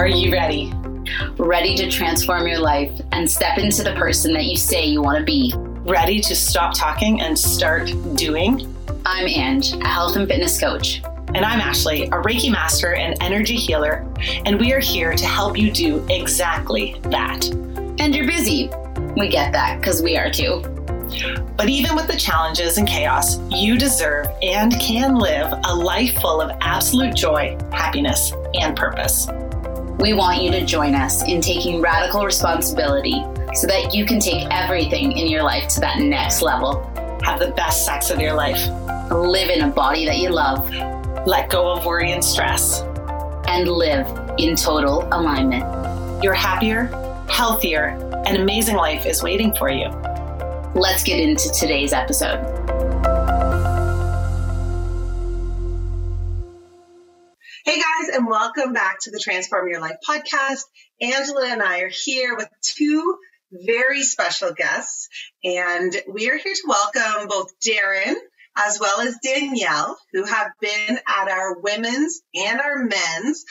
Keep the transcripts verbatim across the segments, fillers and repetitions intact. Are you ready? Ready to transform your life and step into the person that you say you want to be. Ready to stop talking and start doing? I'm Ange, a health and fitness coach. And I'm Ashley, a Reiki master and energy healer. And we are here to help you do exactly that. And you're busy. We get that because we are too. But even with the challenges and chaos, you deserve and can live a life full of absolute joy, happiness, and purpose. We want you to join us in taking radical responsibility so that you can take everything in your life to that next level. Have the best sex of your life. Live in a body that you love. Let go of worry and stress. And live in total alignment. Your happier, healthier, and amazing life is waiting for you. Let's get into today's episode. Hey guys, and welcome back to the Transform Your Life podcast. Angela and I are here with two very special guests, and we are here to welcome both Darren as well as Danielle, who have been at our women's and our men's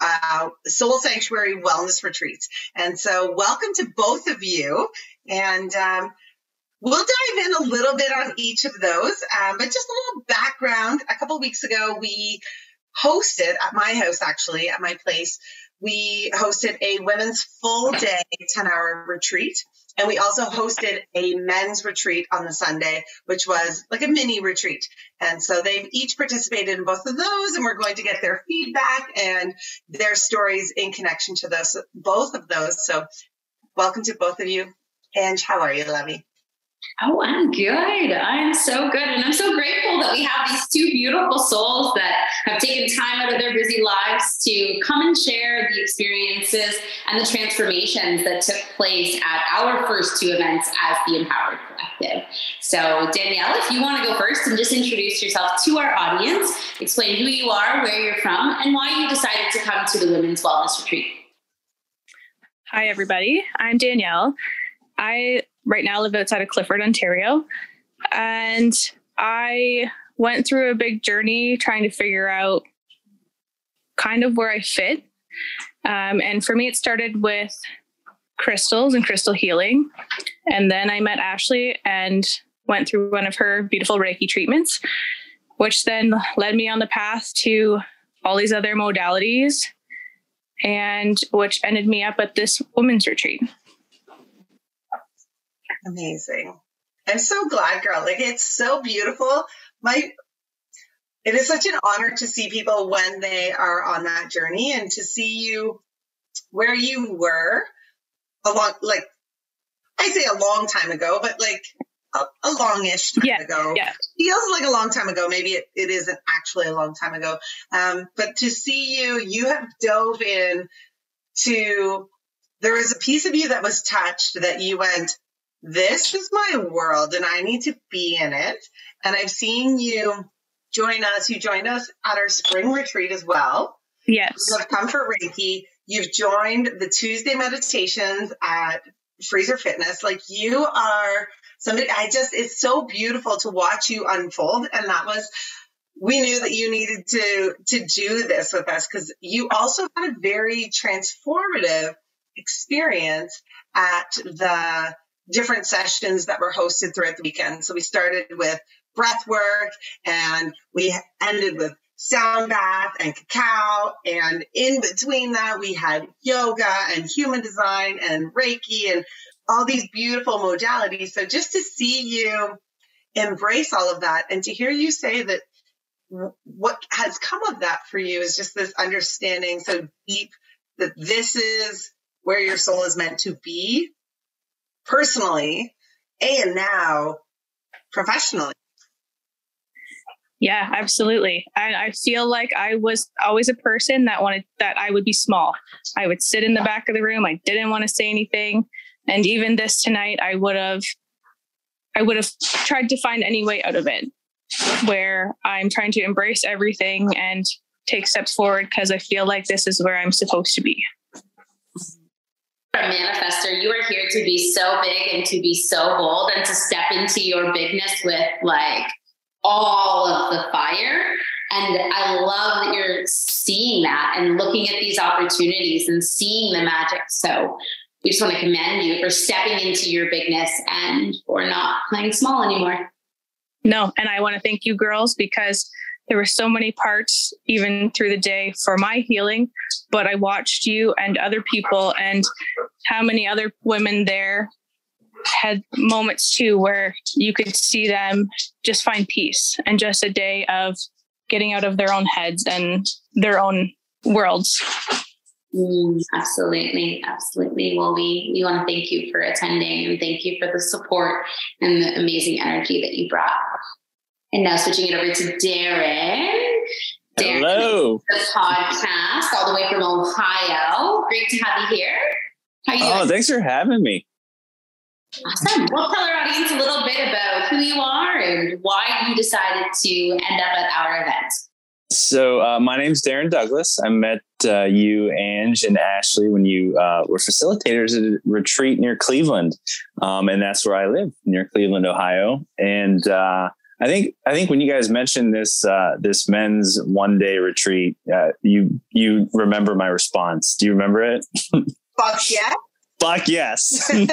uh, Soul Sanctuary Wellness Retreats. And so welcome to both of you. And um, we'll dive in a little bit on each of those, um, but just a little background. A couple weeks ago, we hosted at my house, actually, at my place, we hosted a women's full day ten hour retreat. And we also hosted a men's retreat on the Sunday, which was like a mini retreat. And so they've each participated in both of those, and we're going to get their feedback and their stories in connection to those, both of those. So welcome to both of you. Ange, how are you, lovey? Oh, I'm good. I'm so good. And I'm so grateful that we have these two beautiful souls that have taken time out of their busy lives to come and share the experiences and the transformations that took place at our first two events as the Empowered Collective. So Danielle, if you want to go first and just introduce yourself to our audience, explain who you are, where you're from, and why you decided to come to the Women's Wellness Retreat. Hi, everybody. I'm Danielle. I right now live outside of Clifford, Ontario, and I went through a big journey trying to figure out kind of where I fit. Um, and for me, it started with crystals and crystal healing. And then I met Ashley and went through one of her beautiful Reiki treatments, which then led me on the path to all these other modalities, and which ended me up at this women's retreat. Amazing. I'm so glad, girl. Like, it's so beautiful. My, it is such an honor to see people when they are on that journey, and to see you where you were along, like, I say a long time ago, but like a, a longish time yeah, ago. Yeah. Feels like a long time ago. Maybe it, it isn't actually a long time ago. Um, but to see you, you have dove in to, there was a piece of you that was touched that you went, this is my world and I need to be in it. And I've seen you join us. You joined us at our spring retreat as well. Yes. You've come for Reiki. You've joined the Tuesday meditations at Freezer Fitness. Like, you are somebody, I just, it's so beautiful to watch you unfold. And that was, we knew that you needed to, to do this with us, because you also had a very transformative experience at the different sessions that were hosted throughout the weekend. So we started with breath work, and we ended with sound bath and cacao. And in between that, we had yoga and human design and Reiki and all these beautiful modalities. So just to see you embrace all of that, and to hear you say that what has come of that for you is just this understanding so deep that this is where your soul is meant to be. Personally, and now professionally. Yeah, absolutely. I, I feel like I was always a person that wanted, that I would be small. I would sit in the back of the room. I didn't want to say anything. And even this tonight, I would have, I would have tried to find any way out of it, where I'm trying to embrace everything and take steps forward, because I feel like this is where I'm supposed to be. From Manifestor, you are here to be so big and to be so bold, and to step into your bigness with like all of the fire. And I love that you're seeing that and looking at these opportunities and seeing the magic. So we just want to commend you for stepping into your bigness and for not playing small anymore. No. And I want to thank you girls, because there were so many parts even through the day for my healing, but I watched you and other people and how many other women there had moments too, where you could see them just find peace and just a day of getting out of their own heads and their own worlds. Mm, absolutely. Absolutely. Well, we, we want to thank you for attending and thank you for the support and the amazing energy that you brought. And now switching it over to Darren. Darren, hello. The podcast all the way from Ohio. Great to have you here. How are you? Oh, doing? Thanks for having me. Awesome. Well, tell our audience a little bit about who you are and why you decided to end up at our event. So uh, my name's Darren Douglas. I met uh, you, Ange, and Ashley when you uh, were facilitators at a retreat near Cleveland. Um, and that's where I live, near Cleveland, Ohio. And uh, I think I think when you guys mentioned this uh, this men's one-day retreat, uh, you you remember my response. Do you remember it? Fuck yeah. Fuck yes. um,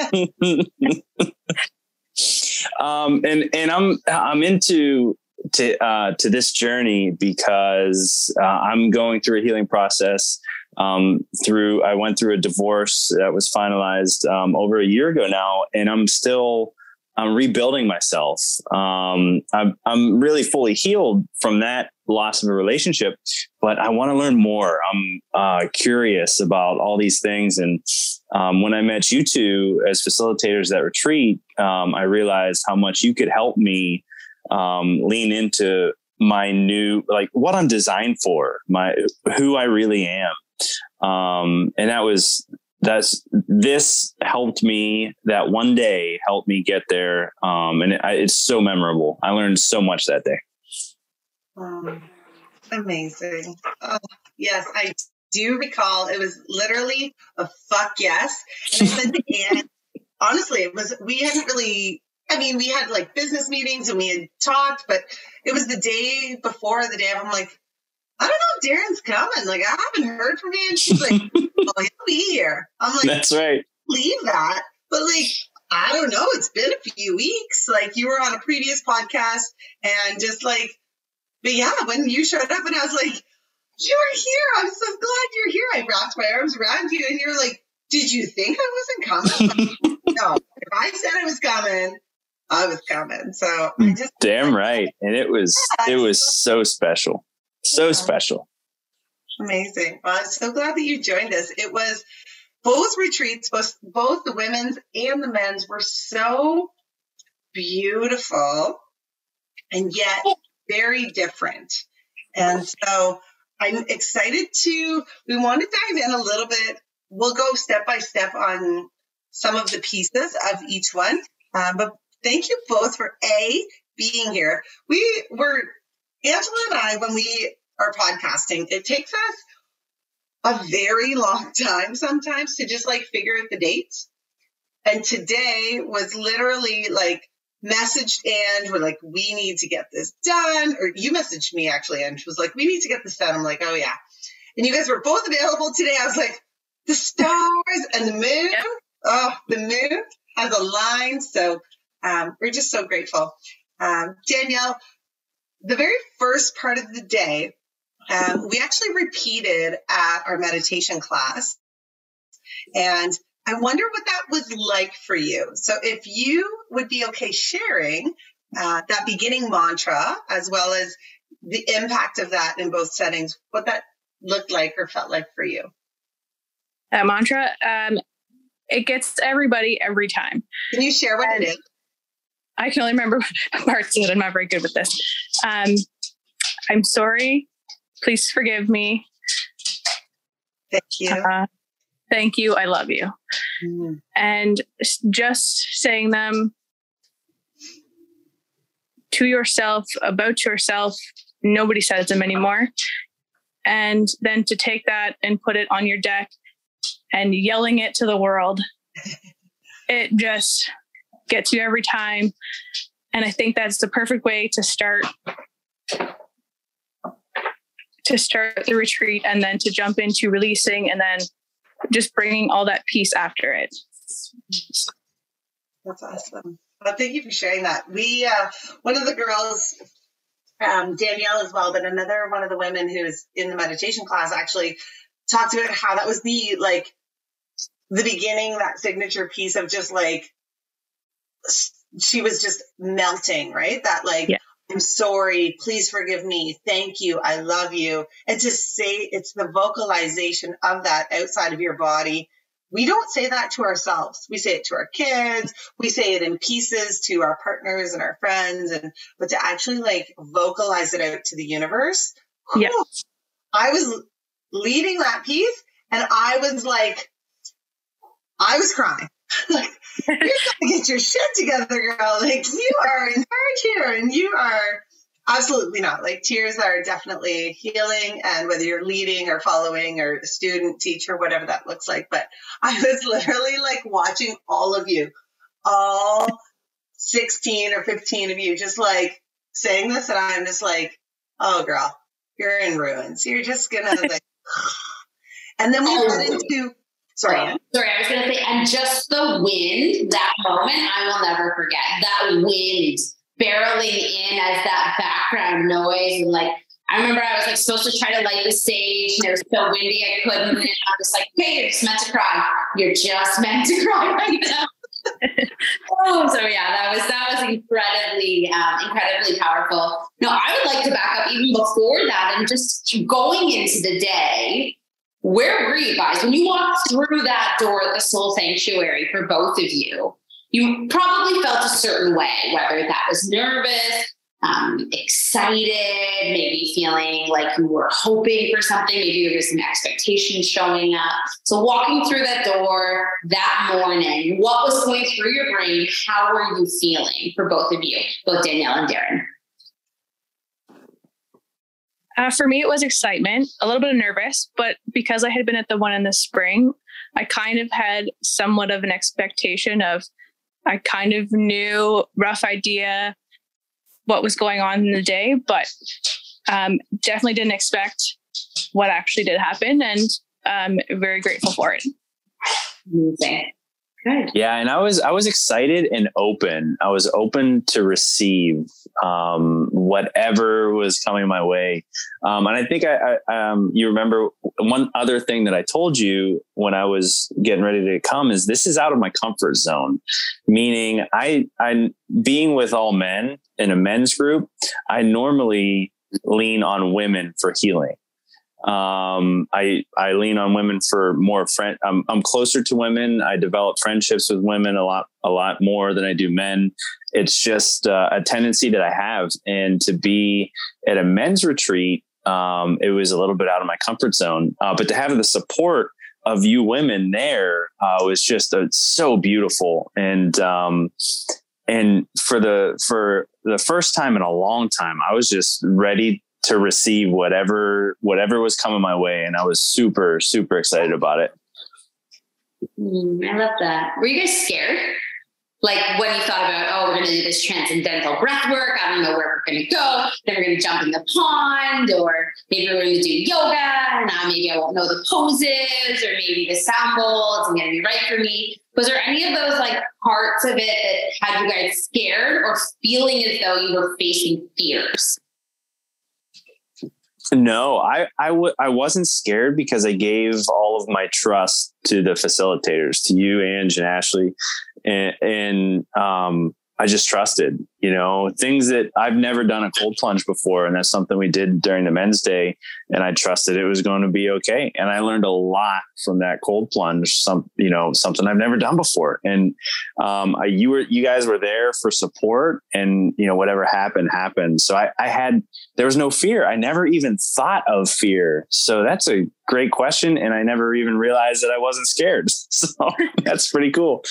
and and I'm I'm into to uh, to this journey because uh, I'm going through a healing process. Um, through I went through a divorce that was finalized um, over a year ago now, and I'm still I'm rebuilding myself. Um, I'm I'm really fully healed from that loss of a relationship, but I want to learn more. I'm uh, curious about all these things. And um, when I met you two as facilitators at that retreat, um, I realized how much you could help me um, lean into my new, like what I'm designed for, my, who I really am. Um, and that was, that's, this helped me, that one day helped me get there. Um, and it, I, it's so memorable. I learned so much that day. Um, amazing. Oh, yes, I do recall. It was literally a fuck yes. And I said to Anne, honestly, it was, we hadn't really, I mean, we had like business meetings and we had talked, but it was the day before the day of, I'm like, I don't know if Darren's coming. Like, I haven't heard from him. She's like, well, he'll be here. I'm like, that's right. Leave that. But like, I don't know. It's been a few weeks. Like you were on a previous podcast and just like, but yeah, when you showed up and I was like, you're here. I'm so glad you're here. I wrapped my arms around you and you're like, did you think I wasn't coming? Like, no, if I said I was coming, I was coming. So I just. Damn right. And it was, yeah, it was so special. So yeah. special. Amazing. Well, I'm so glad that you joined us. It was both retreats, both, both the women's and the men's were so beautiful and yet very different. And so I'm excited to, we want to dive in a little bit. We'll go step by step on some of the pieces of each one. Um, but thank you both for A, being here. We were, Angela and I, when we are podcasting, it takes us a very long time sometimes to just like figure out the dates. And today was literally like, messaged Ange, we're like, we need to get this done. Or you messaged me actually, and she was like, we need to get this done. I'm like, oh yeah. And you guys were both available today. I was like, the stars and the moon. Yeah. Oh, the moon has aligned. So um, we're just so grateful. Um, Danielle, the very first part of the day, um, we actually repeated at our meditation class. And I wonder what that was like for you. So if you would be okay sharing uh, that beginning mantra, as well as the impact of that in both settings, what that looked like or felt like for you. That mantra, um, it gets everybody every time. Can you share what and it is? I can only remember parts of it. I'm not very good with this. Um, I'm sorry. Please forgive me. Thank you. Uh, Thank you. I love you. Mm. And just saying them to yourself, about yourself, nobody says them anymore. And then to take that and put it on your deck and yelling it to the world, it just gets you every time. And I think that's the perfect way to start to start the retreat and then to jump into releasing and then just bringing all that peace after it. That's awesome. Well, thank you for sharing that. We, uh, one of the girls, um, Danielle as well, but another one of the women who is in the meditation class actually talked about how that was the, like, the beginning, that signature piece of just like, she was just melting, right? That like, yeah. I'm sorry, please forgive me. Thank you. I love you. And to say, it's the vocalization of that outside of your body. We don't say that to ourselves. We say it to our kids. We say it in pieces to our partners and our friends. And, but to actually like vocalize it out to the universe. Yeah. I was leading that piece and I was like, I was crying. Like, you're gonna get your shit together, girl. Like, you are in charge here, and you are absolutely not. Like, tears are definitely healing, and whether you're leading or following or a student, teacher, whatever that looks like. But I was literally like watching all of you, all sixteen or fifteen of you, just like saying this, and I'm just like, oh, girl, you're in ruins. You're just gonna like, and then we went into. Sorry, Anne. Sorry, I was going to say, and just the wind, that moment, I will never forget. That wind barreling in as that background noise. And like, I remember I was like supposed to try to light the sage, and it was so windy I couldn't. And I was like, hey, you're just meant to cry. You're just meant to cry right now. Oh, so yeah, that was that was incredibly, um, incredibly powerful. No, I would like to back up even before that and just going into the day. Where were you guys when you walked through that door at the Soul Sanctuary? For both of you, you probably felt a certain way, whether that was nervous, um, excited, maybe feeling like you were hoping for something, maybe there was some expectation showing up. So walking through that door that morning, what was going through your brain? How were you feeling for both of you, both Danielle and Darren? Uh, for me, it was excitement, a little bit of nervous, but because I had been at the one in the spring, I kind of had somewhat of an expectation of, I kind of knew rough idea what was going on in the day, but um, definitely didn't expect what actually did happen. And I'm um, very grateful for it. Amazing. Good. Yeah. And I was, I was excited and open. I was open to receive, um, whatever was coming my way. Um, and I think I, I, um, you remember one other thing that I told you when I was getting ready to come is this is out of my comfort zone. Meaning I, I being with all men in a men's group, I normally lean on women for healing. Um, I, I lean on women for more friend. I'm, I'm closer to women. I develop friendships with women a lot, a lot more than I do men. It's just uh, a tendency that I have, and to be at a men's retreat, um, it was a little bit out of my comfort zone, uh, but to have the support of you women there, uh, was just uh, so beautiful. And, um, and for the, for the first time in a long time, I was just ready to receive whatever, whatever was coming my way. And I was super, super excited about it. Mm, I love that. Were you guys scared? Like when you thought about, oh, we're going to do this transcendental breathwork. I don't know where we're going to go. Then we're going to jump in the pond, or maybe we're going to do yoga. And I, maybe I won't know the poses, or maybe the sound bowl isn't going to be right for me. Was there any of those like parts of it that had you guys scared or feeling as though you were facing fears? No, I, I, w- I wasn't scared because I gave all of my trust to the facilitators, to you, Ange and Ashley. And, and um, I just trusted, you know, things that I've never done a cold plunge before. And that's something we did during the men's day. And I trusted it was going to be okay. And I learned a lot from that cold plunge, some, you know, something I've never done before. And um, I, you were, you guys were there for support, and, you know, whatever happened, happened. So I, I had, there was no fear. I never even thought of fear. So that's a great question. And I never even realized that I wasn't scared. So that's pretty cool.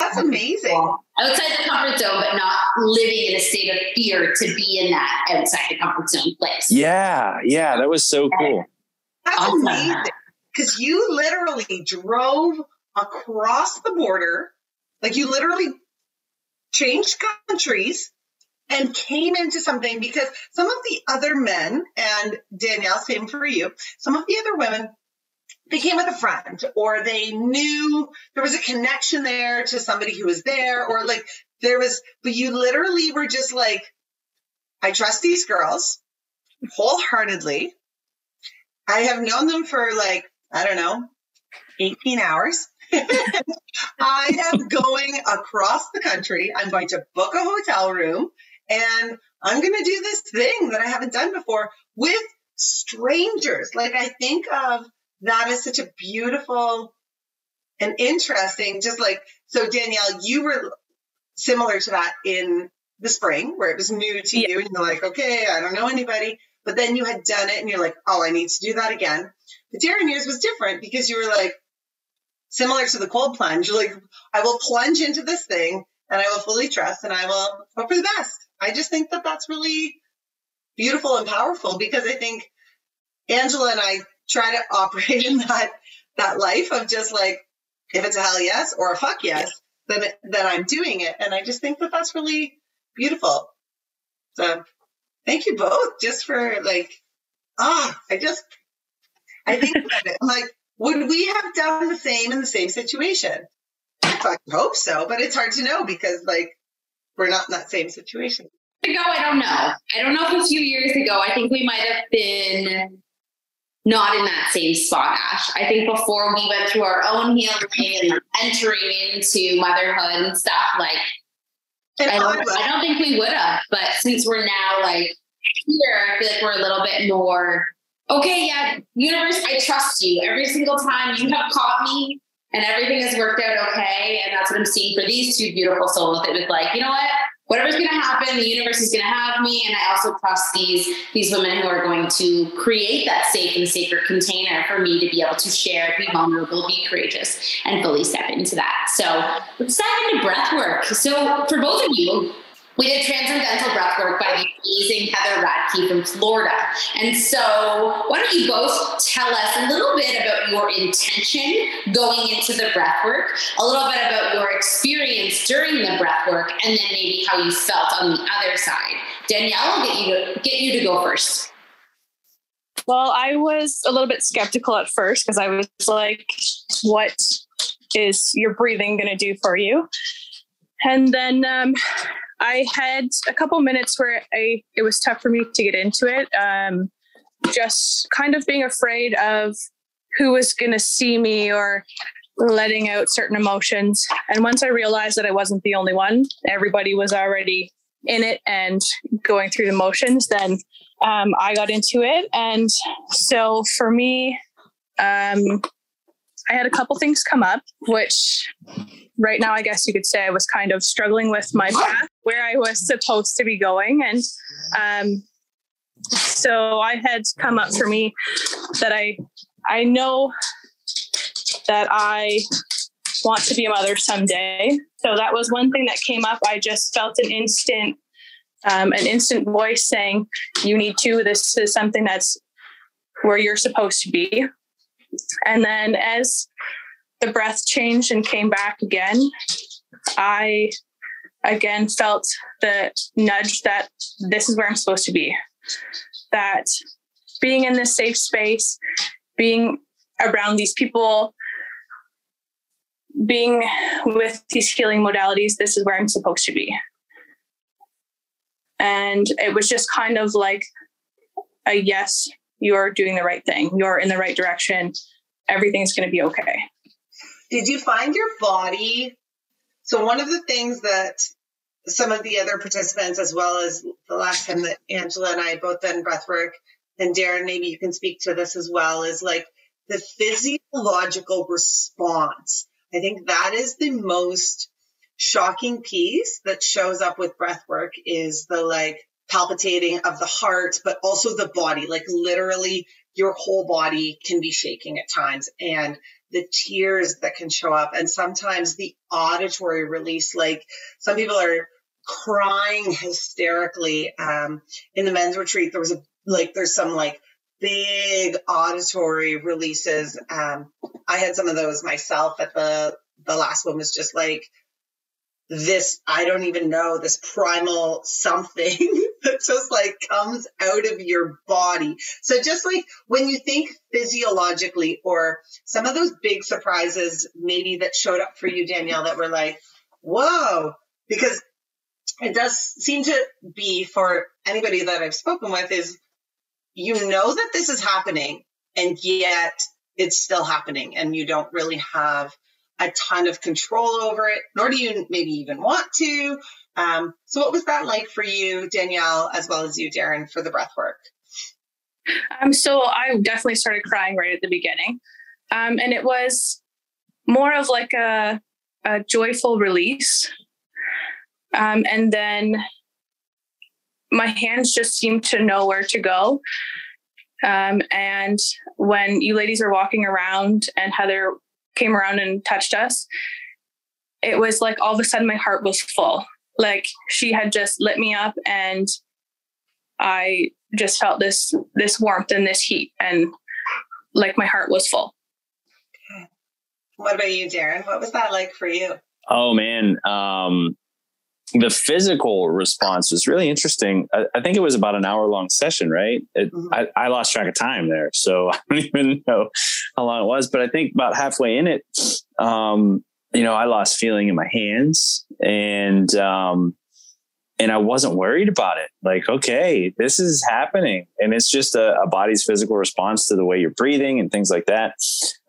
That's amazing. Outside the comfort zone, but not living in a state of fear to be in that outside the comfort zone place. Yeah. Yeah. That was so cool. That's awesome. Amazing. Because you literally drove across the border. Like you literally changed countries, and came into something, because some of the other men, and Danielle, same for you, some of the other women, they came with a friend, or they knew there was a connection there to somebody who was there, or like there was, but you literally were just like, I trust these girls wholeheartedly. I have known them for like, I don't know, eighteen hours. I am going across the country. I'm going to book a hotel room, and I'm going to do this thing that I haven't done before with strangers. Like, I think of that as such a beautiful and interesting, just like, so Danielle, you were similar to that in the spring where it was new to you, and you're like, okay, I don't know anybody. But then you had done it and you're like, oh, I need to do that again. But Darren, yours was different because you were like, similar to the cold plunge, you're like, I will plunge into this thing and I will fully trust and I will hope for the best. I just think that that's really beautiful and powerful, because I think Angela and I try to operate in that that life of just like, if it's a hell yes or a fuck yes, then, it, then I'm doing it. And I just think that that's really beautiful. So thank you both just for like, ah, oh, I just, I think about it. I'm like, would we have done the same in the same situation? I hope so, but it's hard to know because like, we're not in that same situation. Ago, I don't know. I don't know if a few years ago, I think we might have been not in that same spot, Ash. I think before we went through our own healing and entering into motherhood and stuff, like, and I, don't, I don't think we would have, but since we're now like here, I feel like we're a little bit more, okay, yeah, universe, I trust you. Every single time you have caught me and everything has worked out okay. And that's what I'm seeing for these two beautiful souls. It was like, you know what? Whatever's going to happen, the universe is going to have me. And I also trust these, these women who are going to create that safe and sacred container for me to be able to share, be vulnerable, be courageous, and fully step into that. So let's dive into breath work. So for both of you, we did Transcendental Breathwork by the amazing Heather Radke from Florida. And so why don't you both tell us a little bit about your intention going into the breathwork, a little bit about your experience during the breathwork, and then maybe how you felt on the other side. Danielle, I'll get you to, get you to go first. Well, I was a little bit skeptical at first because I was like, what is your breathing going to do for you? And then... Um, I had a couple minutes where I, it was tough for me to get into it. Um, just kind of being afraid of who was going to see me or letting out certain emotions. And once I realized that I wasn't the only one, everybody was already in it and going through the motions, then um, I got into it. And so for me, um, I had a couple things come up, which right now, I guess you could say I was kind of struggling with my path, where I was supposed to be going. And um, so I had come up for me that I, I know that I want to be a mother someday. So that was one thing that came up. I just felt an instant, um, an instant voice saying, you need to, this is something that's where you're supposed to be. And then as the breath changed and came back again, I again felt the nudge that this is where I'm supposed to be, that being in this safe space, being around these people, being with these healing modalities, this is where I'm supposed to be. And it was just kind of like a yes, you're doing the right thing. You're in the right direction. Everything's going to be okay. Did you find your body? So one of the things that some of the other participants, as well as the last time that Angela and I had both done breath work, and Darren, maybe you can speak to this as well, is like the physiological response. I think that is the most shocking piece that shows up with breath work, is the like palpitating of the heart, but also the body, like literally your whole body can be shaking at times, and the tears that can show up, and sometimes the auditory release, like some people are crying hysterically. Um, in the men's retreat, there was a, like, there's some like big auditory releases. Um, I had some of those myself at the, the last one was just like, this, I don't even know, this primal something that just like comes out of your body. So just like when you think physiologically, or some of those big surprises maybe that showed up for you, Danielle, that were like, whoa, because it does seem to be for anybody that I've spoken with is, you know that this is happening, and yet it's still happening, and you don't really have a ton of control over it, nor do you maybe even want to. Um, so what was that like for you, Danielle, as well as you, Darren, for the breath work? Um, so I definitely started crying right at the beginning. Um, and it was more of like a, a joyful release. Um, and then my hands just seemed to know where to go. Um, and when you ladies were walking around and Heather came around and touched us, it was like all of a sudden my heart was full. Like she had just lit me up, and I just felt this, this warmth and this heat, and like my heart was full. Okay. What about you, Darren? What was that like for you? Oh man. Um, the physical response was really interesting. I, I think it was about an hour long session, right? It, mm-hmm. I, I lost track of time there, so I don't even know how long it was, but I think about halfway in it, um, you know, I lost feeling in my hands, and, um, and I wasn't worried about it. Like, okay, this is happening. And it's just a, a body's physical response to the way you're breathing and things like that.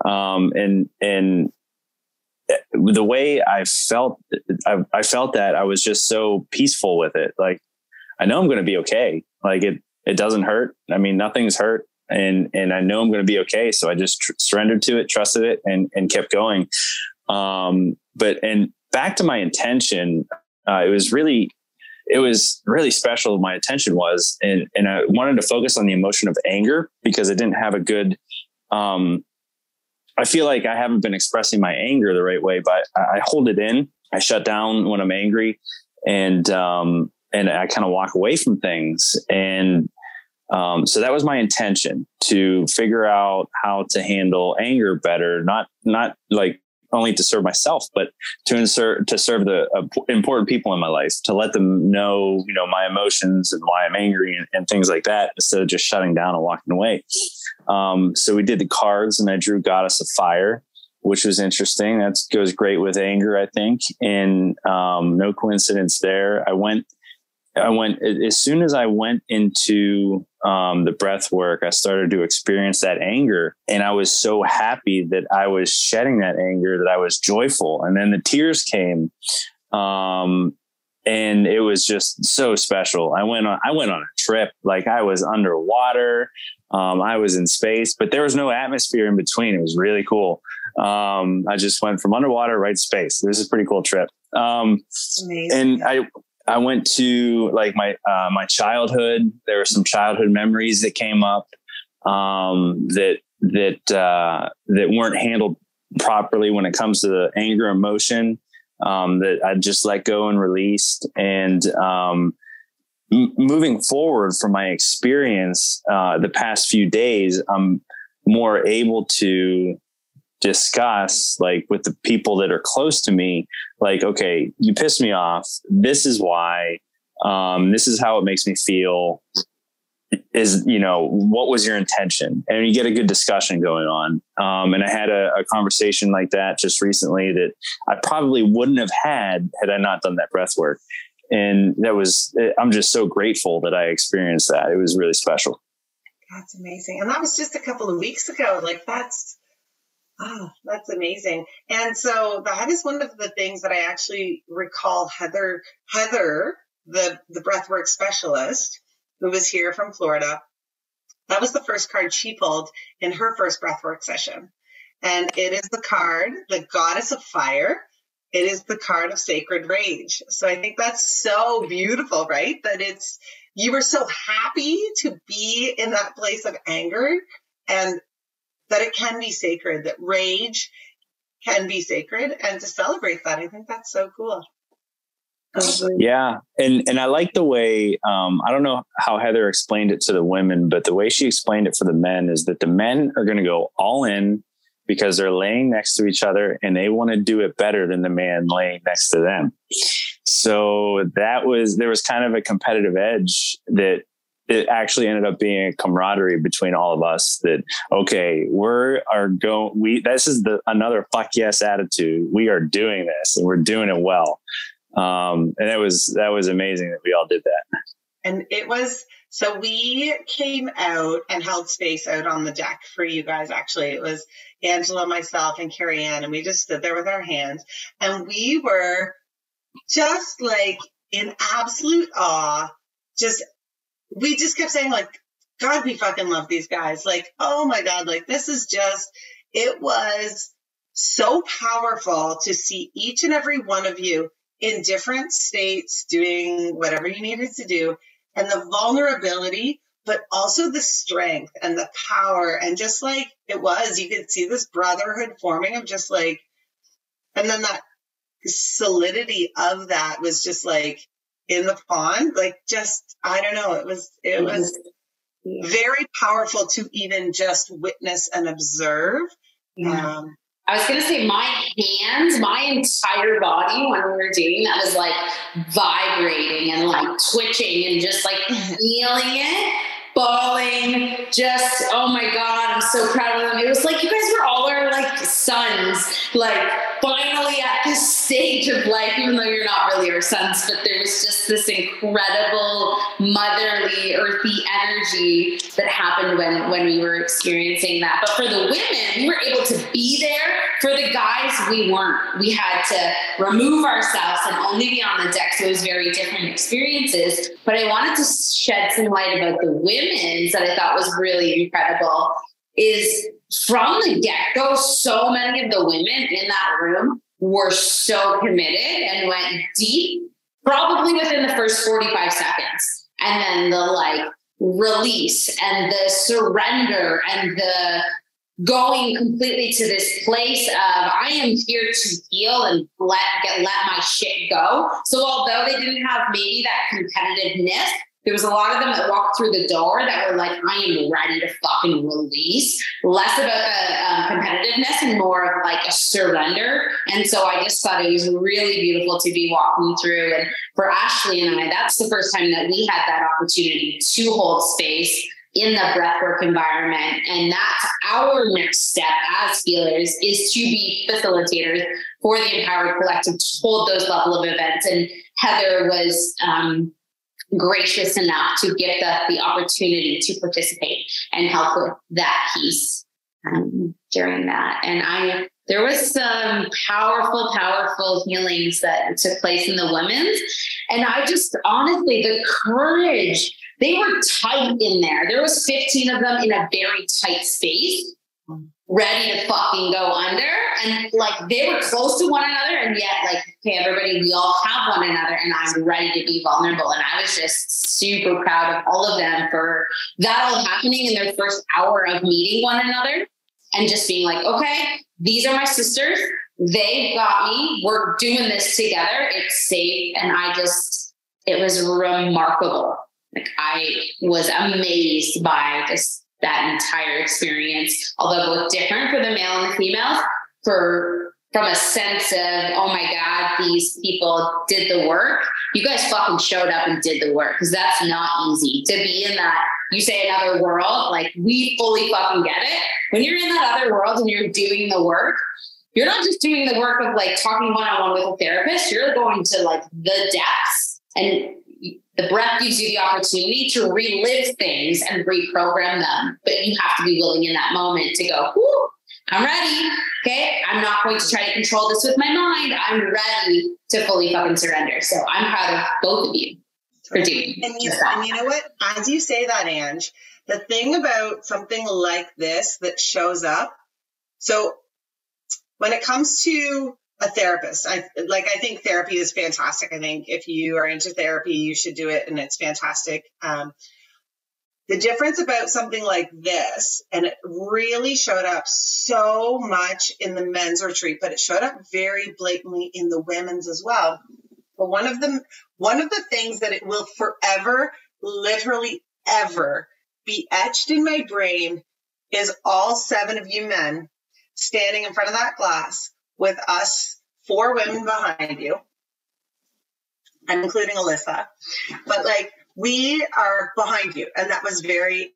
Um, and, and, the way I felt, I, I felt that I was just so peaceful with it. Like, I know I'm going to be okay. Like it, it doesn't hurt. I mean, nothing's hurt, and, and I know I'm going to be okay. So I just tr- surrendered to it, trusted it, and, and kept going. Um, but, and back to my intention, uh, it was really, it was really special. My intention was, and, and I wanted to focus on the emotion of anger, because I didn't have a good, um, I feel like I haven't been expressing my anger the right way, but I hold it in. I shut down when I'm angry, and, um, and I kind of walk away from things. And, um, so that was my intention, to figure out how to handle anger better. Not, not like only to serve myself, but to insert, to serve the uh, important people in my life, to let them know, you know, my emotions and why I'm angry, and, and things like that, instead of just shutting down and walking away. Um, so we did the cards, and I drew Goddess of Fire, which was interesting. That goes great with anger, I think. And, um, no coincidence there. I went, I went, as soon as I went into, um, the breath work, I started to experience that anger, and I was so happy that I was shedding that anger, that I was joyful. And then the tears came, um, and it was just so special. I went on, I went on a trip. Like I was underwater. Um, I was in space, but there was no atmosphere in between. It was really cool. Um, I just went from underwater right to space. This is a pretty cool trip. Um, and I, I went to like my, uh, my childhood. There were some childhood memories that came up, um, that, that, uh, that weren't handled properly when it comes to the anger emotion, um, that I just let go and released. And, um, moving forward from my experience, uh, the past few days, I'm more able to discuss, like with the people that are close to me, like, okay, you pissed me off. This is why, um, this is how it makes me feel. Is, you know, what was your intention? And you get a good discussion going on. Um, and I had a, a conversation like that just recently that I probably wouldn't have had, had I not done that breath work. And that was, I'm just so grateful that I experienced that. It was really special. That's amazing. And that was just a couple of weeks ago. Like that's, oh, that's amazing. And so that is one of the things that I actually recall Heather, Heather, the, the breathwork specialist who was here from Florida. That was the first card she pulled in her first breathwork session. And it is the card, the Goddess of Fire. It is the card of sacred rage. So I think that's so beautiful, right? That it's, you were so happy to be in that place of anger, and that it can be sacred, that rage can be sacred, and to celebrate that. I think that's so cool. Yeah. And, and I like the way, um, I don't know how Heather explained it to the women, but the way she explained it for the men is that the men are going to go all in because they're laying next to each other and they want to do it better than the man laying next to them. So that was, there was kind of a competitive edge that it actually ended up being a camaraderie between all of us that, okay, we're are going, we, this is the, another fuck yes attitude. We are doing this and we're doing it well. Um, and it was, that was amazing that we all did that. And it was, so we came out and held space out on the deck for you guys. Actually, it was Angela, myself, and Carrie Ann. And we just stood there with our hands and we were just like in absolute awe. Just, we just kept saying like, God, we fucking love these guys. Like, oh my God, like this is just, it was so powerful to see each and every one of you in different states doing whatever you needed to do, and the vulnerability, but also the strength and the power. And just like it was, you could see this brotherhood forming of just like, and then that solidity of that was just like in the pond, like just, I don't know. It was, it was yeah. very powerful to even just witness and observe. Yeah. Um, I was going to say my hands, my entire body when we were doing that was like vibrating and like twitching and just like feeling it, bawling, just, oh my God, I'm so proud of them. It was like, you guys were all our like sons, like finally at this stage of life, even though you're not really our sons, but there was just this incredible motherly, earthy energy that happened when, when we were experiencing that. But for the women, we were able to be there. For the guys, we weren't. We had to remove ourselves and only be on the deck. So it was very different experiences. But I wanted to shed some light about the women's that I thought was really incredible is from the get-go, so many of the women in that room were so committed and went deep, probably within the first forty-five seconds. And then the like release and the surrender and the going completely to this place of I am here to heal and let get let my shit go. So although they didn't have maybe that competitiveness, there was a lot of them that walked through the door that were like, I am ready to fucking release. Less about a um, competitiveness and more of like a surrender. And so I just thought it was really beautiful to be walking through. And for Ashley and I, that's the first time that we had that opportunity to hold space in the breathwork environment. And that's our next step as healers is to be facilitators for the Empowered Collective to hold those level of events. And Heather was um, gracious enough to give us the opportunity to participate and help with that piece um, during that. And I, there was some powerful, powerful healings that took place in the women's. And I just, honestly, the courage, they were tight in there. There was fifteen of them in a very tight space, ready to fucking go under. And like, they were close to one another. And yet like, okay, everybody, we all have one another and I'm ready to be vulnerable. And I was just super proud of all of them for that all happening in their first hour of meeting one another and just being like, okay, these are my sisters. They've got me. We're doing this together. It's safe. And I just, it was remarkable. Like I was amazed by just that entire experience, although it looked different for the male and the female, for from a sense of, oh my God, these people did the work. You guys fucking showed up and did the work because that's not easy to be in that. You say another world, like we fully fucking get it. When you're in that other world and you're doing the work, you're not just doing the work of like talking one-on-one with a therapist. You're going to like the depths, and the breath gives you the opportunity to relive things and reprogram them, but you have to be willing in that moment to go, whoo, I'm ready. Okay. I'm not going to try to control this with my mind. I'm ready to fully fucking surrender. So I'm proud of both of you for doing and you, that. And you know what? As you say that, Ange, the thing about something like this that shows up. So when it comes to a therapist, I like, I think therapy is fantastic. I think if you are into therapy, you should do it. And it's fantastic. Um, the difference about something like this, and it really showed up so much in the men's retreat, but it showed up very blatantly in the women's as well. But one of the, one of the things that it will forever, literally ever be etched in my brain is all seven of you men standing in front of that glass with us, four women behind you. I'm including Alyssa, but like we are behind you. And that was very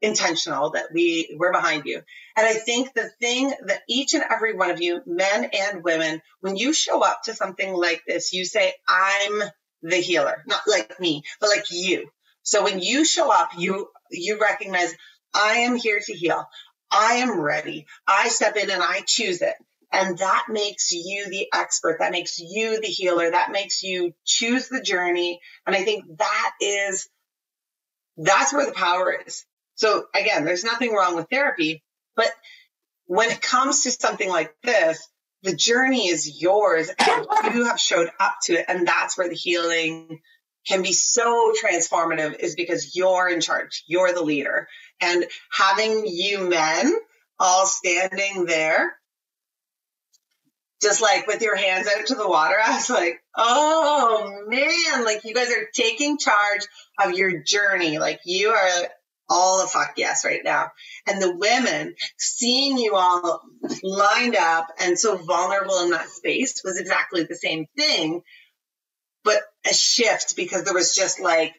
intentional that we were behind you. And I think the thing that each and every one of you, men and women, when you show up to something like this, you say, I'm the healer, not like me, but like you. So when you show up, you, you recognize I am here to heal. I am ready. I step in and I choose it. And that makes you the expert. That makes you the healer. That makes you choose the journey. And I think that is, that's where the power is. So again, there's nothing wrong with therapy, but when it comes to something like this, the journey is yours and you have showed up to it. And that's where the healing can be so transformative, is because you're in charge. You're the leader. And having you men all standing there, just like with your hands out to the water, I was like, oh man, like you guys are taking charge of your journey. Like you are all a fuck yes right now. And the women seeing you all lined up and so vulnerable in that space was exactly the same thing, but a shift, because there was just like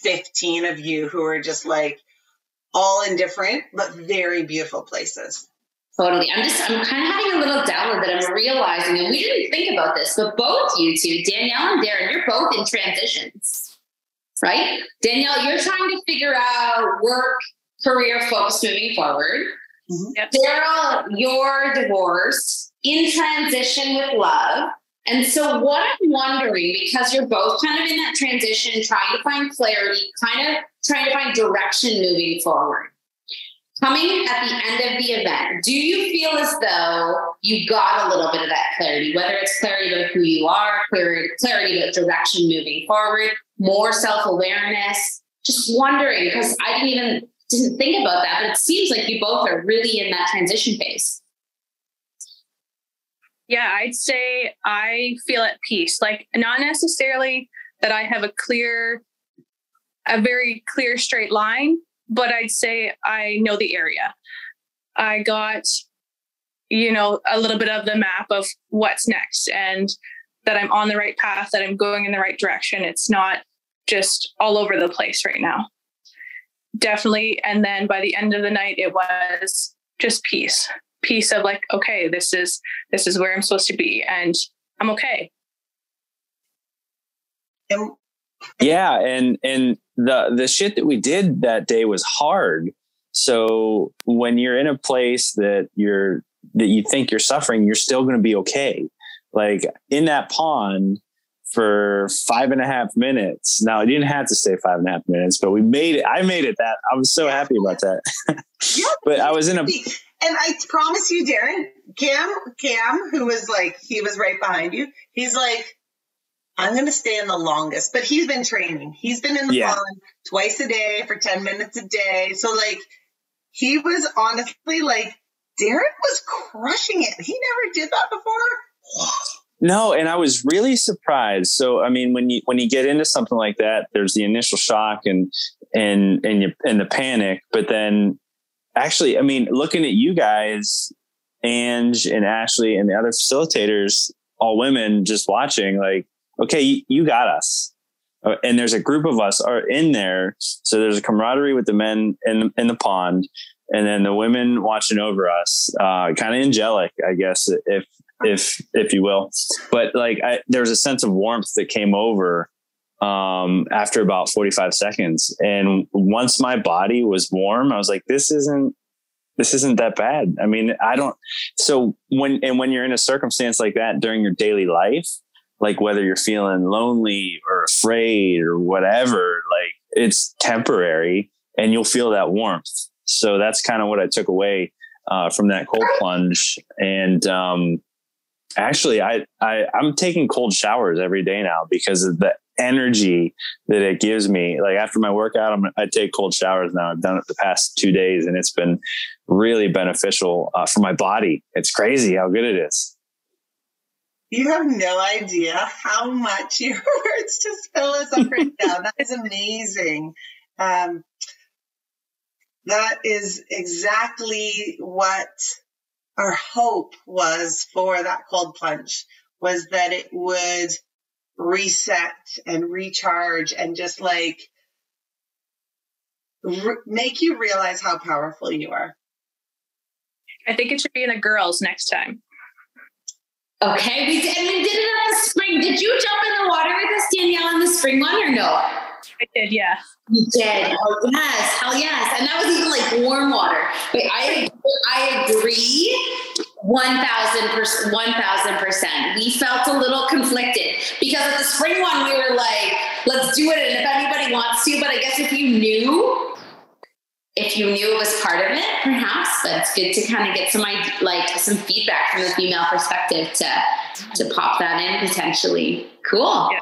fifteen of you who were just like all in different, but very beautiful places. Totally. I'm just, I'm kind of having a little download that I'm realizing, and we didn't think about this, but both you two, Danielle and Darren, you're both in transitions, right? Danielle, you're trying to figure out work, career focus moving forward. Mm-hmm. Yep. Daryl, you're divorced, in transition with love. And so what I'm wondering, because you're both kind of in that transition, trying to find clarity, kind of trying to find direction moving forward. Coming at the end of the event, do you feel as though you got a little bit of that clarity, whether it's clarity about who you are, clarity, clarity about direction moving forward, more self-awareness? Just wondering, because I didn't even didn't think about that, but it seems like you both are really in that transition phase. Yeah, I'd say I feel at peace. Like, not necessarily that I have a clear, a very clear straight line, but I'd say I know the area. I got, you know, a little bit of the map of what's next, and that I'm on the right path, that I'm going in the right direction. It's not just all over the place right now. Definitely. And then by the end of the night, it was just peace, peace of like, okay, this is, this is where I'm supposed to be and I'm okay. And Yeah. And, and the, the shit that we did that day was hard. So when you're in a place that you're, that you think you're suffering, you're still going to be okay. Like in that pond for five and a half minutes. Now I didn't have to stay five and a half minutes, but we made it. I made it that I was so happy about that, yeah, but I was in a, and I promise you, Darren, Cam, Cam, who was like, he was right behind you. He's like, I'm going to stay in the longest, but he's been training. He's been in the yeah. pond twice a day for ten minutes a day. So like, he was honestly like, Darren was crushing it. He never did that before. No. And I was really surprised. So, I mean, when you, when you get into something like that, there's the initial shock and, and, and, you, and the panic, but then actually, I mean, looking at you guys, Ange and Ashley and the other facilitators, all women, just watching, like, okay, you got us. And there's a group of us are in there. So there's a camaraderie with the men in, in the pond, and then the women watching over us, uh, kind of angelic, I guess, if, if, if you will. But like, I, there was a sense of warmth that came over, um, after about forty-five seconds. And once my body was warm, I was like, this isn't, this isn't that bad. I mean, I don't, so when, and when you're in a circumstance like that during your daily life, like whether you're feeling lonely or afraid or whatever, like it's temporary and you'll feel that warmth. So that's kind of what I took away uh, from that cold plunge. And um, actually, I, I, I'm taking cold showers every day now because of the energy that it gives me. Like after my workout, I'm, I take cold showers now. I've done it the past two days and it's been really beneficial uh, for my body. It's crazy how good it is. You have no idea how much your words just fill us up right now. That is amazing. Um, that is exactly what our hope was for that cold plunge was that it would reset and recharge and just like re- make you realize how powerful you are. I think it should be in the girls next time. Okay. We did, and we did it in the spring. Did you jump in the water with us, Danielle, in the spring one or no? I did, yeah. You did. Oh, yes. Hell yes. And that was even like warm water. But I, I agree one thousand percent. one thousand percent. We felt a little conflicted because at the spring one, we were like, let's do it. And if anybody wants to, but I guess if you knew... If you knew it was part of it, perhaps, but it's good to kind of get some like some feedback from the female perspective to to pop that in potentially. Cool. Yeah.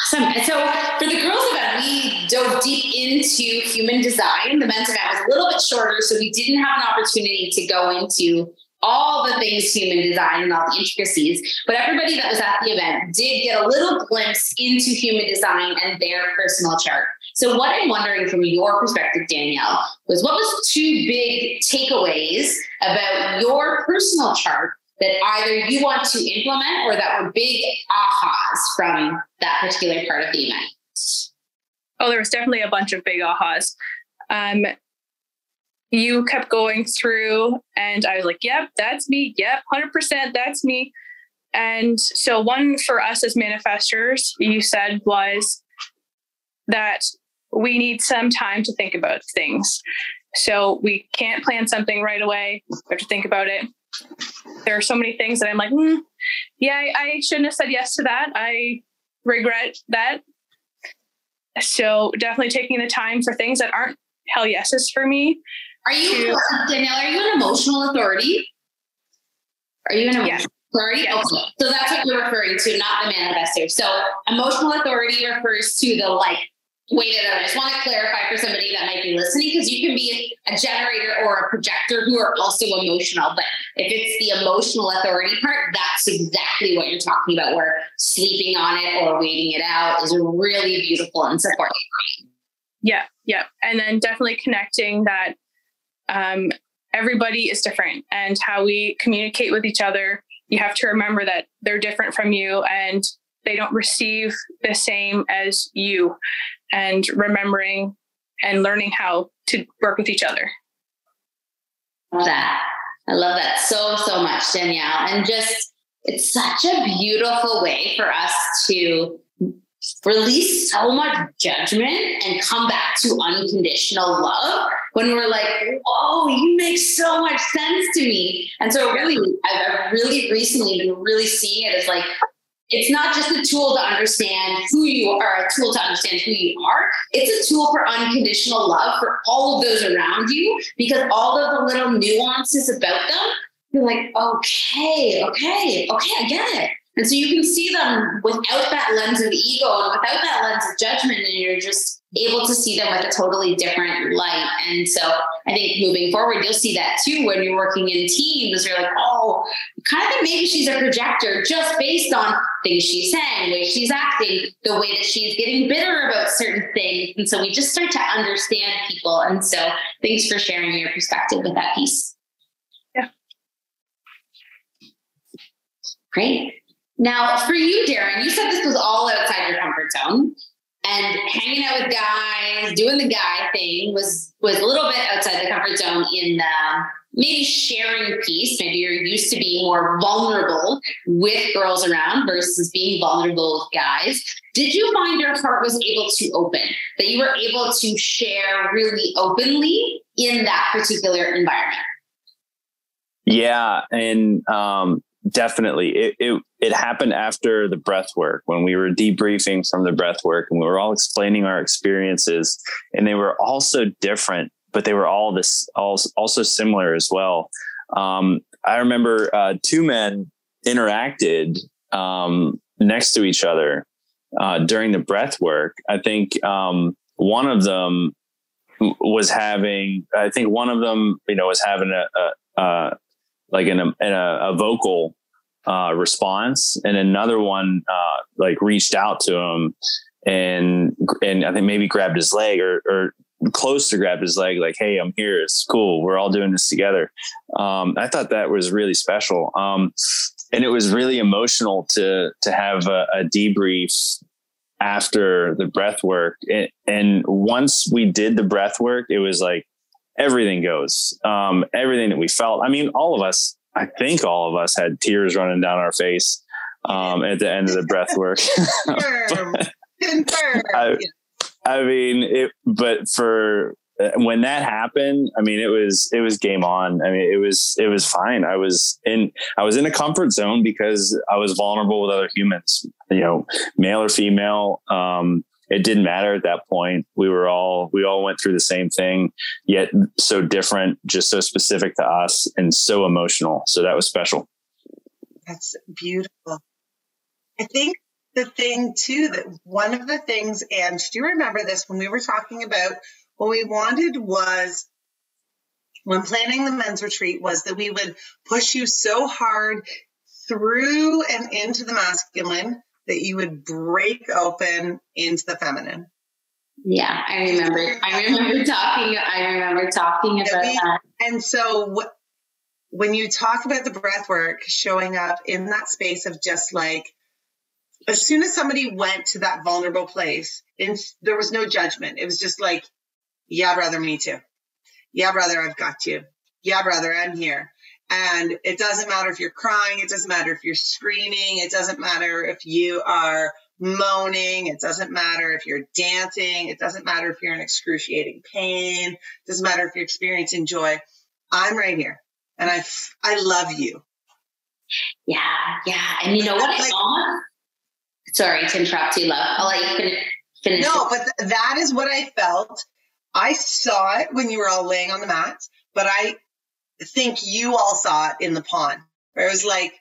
Awesome. And so for the girls event, we dove deep into human design. The men's event was a little bit shorter, so we didn't have an opportunity to go into all the things human design and all the intricacies, but everybody that was at the event did get a little glimpse into human design and their personal chart. So what I'm wondering from your perspective, Danielle, was what was two big takeaways about your personal chart that either you want to implement or that were big ahas from that particular part of the event? Oh, there was definitely a bunch of big ahas. Um, you kept going through and I was like, yep, that's me. Yep, one hundred percent that's me. And so one for us as manifestors, you said was that we need some time to think about things. So we can't plan something right away. We have to think about it. There are so many things that I'm like, mm, yeah, I, I shouldn't have said yes to that. I regret that. So definitely taking the time for things that aren't hell yeses for me. Are you, to, Danielle, are you an emotional authority? Are you an emotional yeah. authority? Yeah. Okay. So that's what you're referring to, not the manifestor. So emotional authority refers to the like, Wait, I, I just want to clarify for somebody that might be listening, because you can be a generator or a projector who are also emotional. But if it's the emotional authority part, that's exactly what you're talking about, where sleeping on it or waiting it out is really beautiful and supportive. Yeah, yeah. And then definitely connecting that um, everybody is different and how we communicate with each other. You have to remember that they're different from you and they don't receive the same as you, and remembering and learning how to work with each other. Love that. I love that so, so much, Danielle. And just, it's such a beautiful way for us to release so much judgment and come back to unconditional love when we're like, oh, you make so much sense to me. And so really, I've really recently been really seeing it as like, it's not just a tool to understand who you are, a tool to understand who you are. It's a tool for unconditional love for all of those around you, because all of the little nuances about them, you're like, okay, okay, okay, I get it. And so you can see them without that lens of ego and without that lens of judgment, and you're just able to see them with a totally different light. And so I think moving forward, you'll see that too when you're working in teams. You're like, oh, kind of maybe she's a projector just based on things she's saying, the way she's acting, the way that she's getting bitter about certain things. And so we just start to understand people. And so thanks for sharing your perspective with that piece. Yeah. Great. Now, for you, Darren, you said this was all outside your comfort zone, and hanging out with guys, doing the guy thing was, was a little bit outside the comfort zone in the maybe sharing piece. Maybe you're used to being more vulnerable with girls around versus being vulnerable with guys. Did you find your heart was able to open, that you were able to share really openly in that particular environment? Yeah. And, um, definitely. It, it it happened after the breath work, when we were debriefing from the breath work and we were all explaining our experiences, and they were all so different, but they were all this all also similar as well. Um, I remember uh, two men interacted um, next to each other uh, during the breath work. I think um, one of them was having, I think one of them, you know, was having a, a, a like in a, in a, a vocal uh, response, and another one uh, like reached out to him and, and I think maybe grabbed his leg or, or close to grab his leg, like, hey, I'm here. It's cool. We're all doing this together. Um, I thought that was really special. Um, and it was really emotional to, to have a, a debrief after the breath work. And, and once we did the breath work, it was like, everything goes, um, everything that we felt. I mean, all of us, I think all of us had tears running down our face, um, at the end of the breath work. Confirm. I, I mean, it, but for when that happened, I mean, it was, it was game on. I mean, it was, it was fine. I was in, I was in a comfort zone because I was vulnerable with other humans, you know, male or female. Um, it didn't matter at that point. We were all, we all went through the same thing, yet so different, just so specific to us and so emotional. So that was special. That's beautiful. I think the thing too, that one of the things, and do you remember this when we were talking about what we wanted was when planning the men's retreat was that we would push you so hard through and into the masculine that you would break open into the feminine. Yeah, I remember. I remember talking. I remember talking about we, that. And so w- when you talk about the breath work, showing up in that space of just like, as soon as somebody went to that vulnerable place, in, there was no judgment. It was just like, yeah, brother, me too. Yeah, brother, I've got you. Yeah, brother, I'm here. And it doesn't matter if you're crying. It doesn't matter if you're screaming. It doesn't matter if you are moaning. It doesn't matter if you're dancing. It doesn't matter if you're in excruciating pain. It doesn't matter if you're experiencing joy. I'm right here. And I, f- I love you. Yeah. Yeah. And you know what? Like, I Sorry to interrupt you, love. I'll let you finish. finish. No, but th- that is what I felt. I saw it when you were all laying on the mat, but I think you all saw it in the pond where it was like,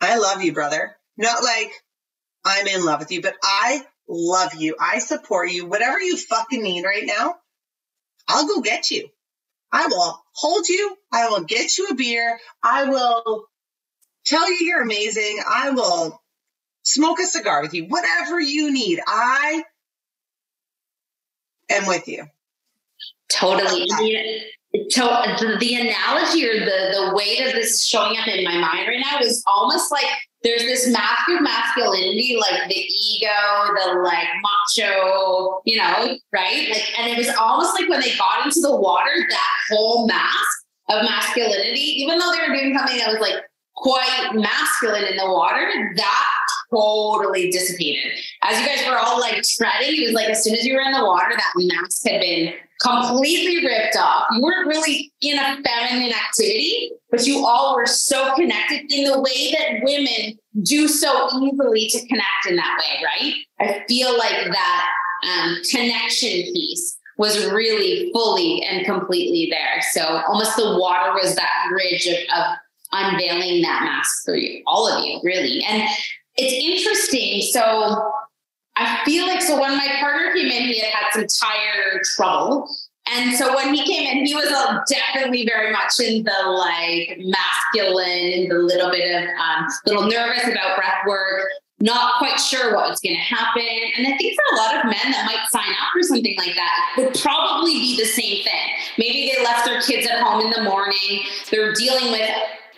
I love you, brother. Not like I'm in love with you, but I love you. I support you. Whatever you fucking need right now, I'll go get you. I will hold you. I will get you a beer. I will tell you you're amazing. I will smoke a cigar with you, whatever you need. I am with you. Totally. Okay. The, the analogy or the, the way that this is showing up in my mind right now is almost like there's this massive masculinity, like the ego, the like macho, you know, right? Like, and it was almost like when they got into the water, that whole mask of masculinity, even though they were doing something that was like quite masculine in the water, that totally dissipated. As you guys were all like treading, it was like as soon as you were in the water, that mask had been completely ripped off. You weren't really in a feminine activity, but you all were so connected in the way that women do so easily to connect in that way, right? I feel like that um, connection piece was really fully and completely there. So almost the water was that bridge of, of unveiling that mask for you, all of you, really. And it's interesting. So I feel like, so when my partner came in, he had had some tire trouble. And so when he came in, he was uh, definitely very much in the like masculine, the little bit of um, little nervous about breath work, not quite sure what was going to happen. And I think for a lot of men that might sign up for something like that would probably be the same thing. Maybe they left their kids at home in the morning. They're dealing with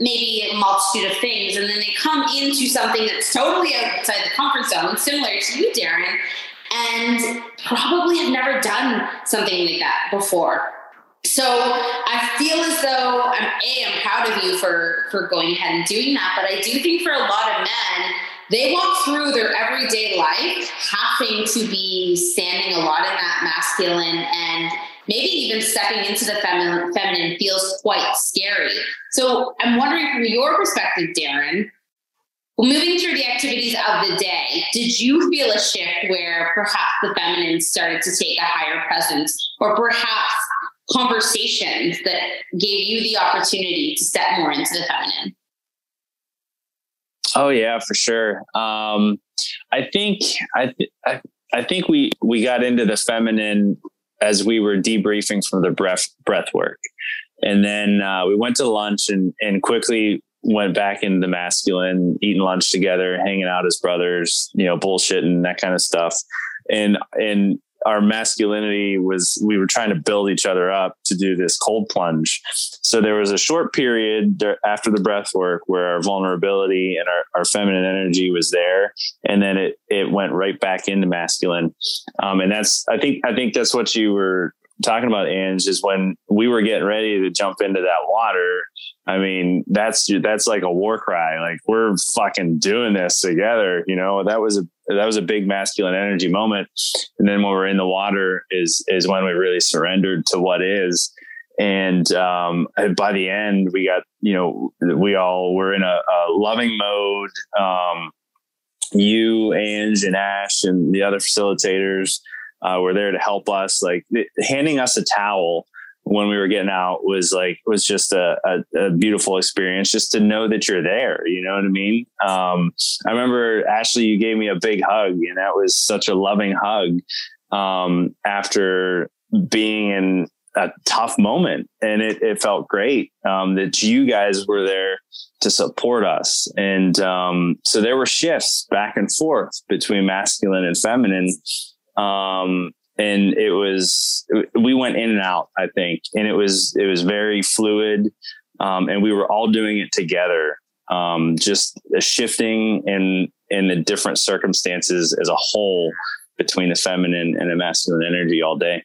maybe a multitude of things. And then they come into something that's totally outside the comfort zone, similar to you, Darren, and probably have never done something like that before. So I feel as though I'm, A, I'm proud of you for, for going ahead and doing that. But I do think for a lot of men, they walk through their everyday life having to be standing a lot in that masculine, and maybe even stepping into the feminine, feminine feels quite scary. So I'm wondering from your perspective, Darren, moving through the activities of the day, did you feel a shift where perhaps the feminine started to take a higher presence, or perhaps conversations that gave you the opportunity to step more into the feminine? Oh yeah, for sure. Um, I think, I, th- I, I think we, we got into the feminine as we were debriefing from the breath breath work. And then, uh, we went to lunch and, and quickly went back into the masculine, eating lunch together, hanging out as brothers, you know, bullshitting, that kind of stuff. And, and our masculinity was, we were trying to build each other up to do this cold plunge. So there was a short period there after the breath work where our vulnerability and our, our feminine energy was there. And then it, it went right back into masculine. Um, and that's, I think, I think that's what you were talking about, Ange, is when we were getting ready to jump into that water. I mean, that's, that's like a war cry. Like, we're fucking doing this together. You know, that was a, that was a big masculine energy moment. And then when we're in the water is, is when we really surrendered to what is. And, um, by the end we got, you know, we all were in a, a loving mode. Um, you, Ange and Ash and the other facilitators, uh, were there to help us, like th- handing us a towel when we were getting out was like, was just a, a, a beautiful experience just to know that you're there. You know what I mean? Um, I remember, Ashley, you gave me a big hug, and that was such a loving hug, um, after being in a tough moment, and it, it felt great, um, that you guys were there to support us. And, um, so there were shifts back and forth between masculine and feminine, um, and it was, we went in and out, I think. And it was, it was very fluid. Um, and we were all doing it together. Um, just a shifting in, in the different circumstances as a whole between the feminine and the masculine energy all day.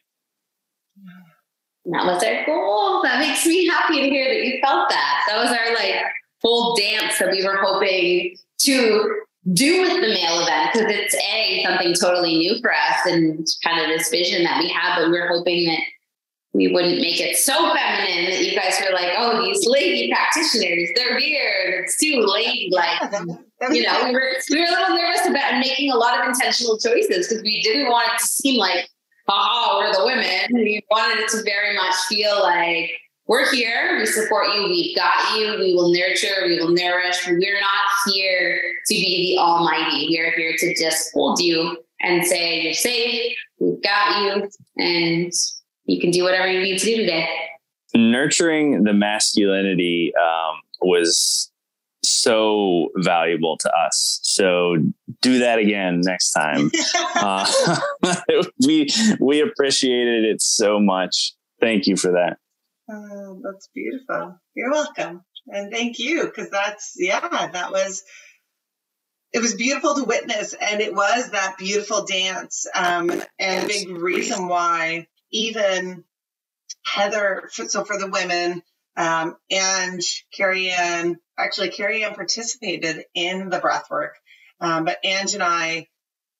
That was our goal. That makes me happy to hear that you felt that. That was our like whole dance that we were hoping to do with the male event, because it's a something totally new for us and kind of this vision that we have, but we we're hoping that we wouldn't make it so feminine that you guys were like, oh, these lady practitioners, they're weird, it's too lady like. You know, we were we were a little nervous about making a lot of intentional choices because we didn't want it to seem like, aha, we're the women. We wanted it to very much feel like, we're here, we support you, we got you, we will nurture, we will nourish. We're not here to be the almighty. We are here to just hold you and say, you're safe, we've got you, and you can do whatever you need to do today. Nurturing the masculinity um, was so valuable to us. So do that again next time. uh, we we appreciated it so much. Thank you for that. Oh, that's beautiful. You're welcome. And thank you. Because that's, yeah, that was, it was beautiful to witness. And it was that beautiful dance. Um, and a big reason why even Heather, so for the women, um, and Carrie Ann, actually Carrie Ann participated in the breathwork. Um, but Ange and I,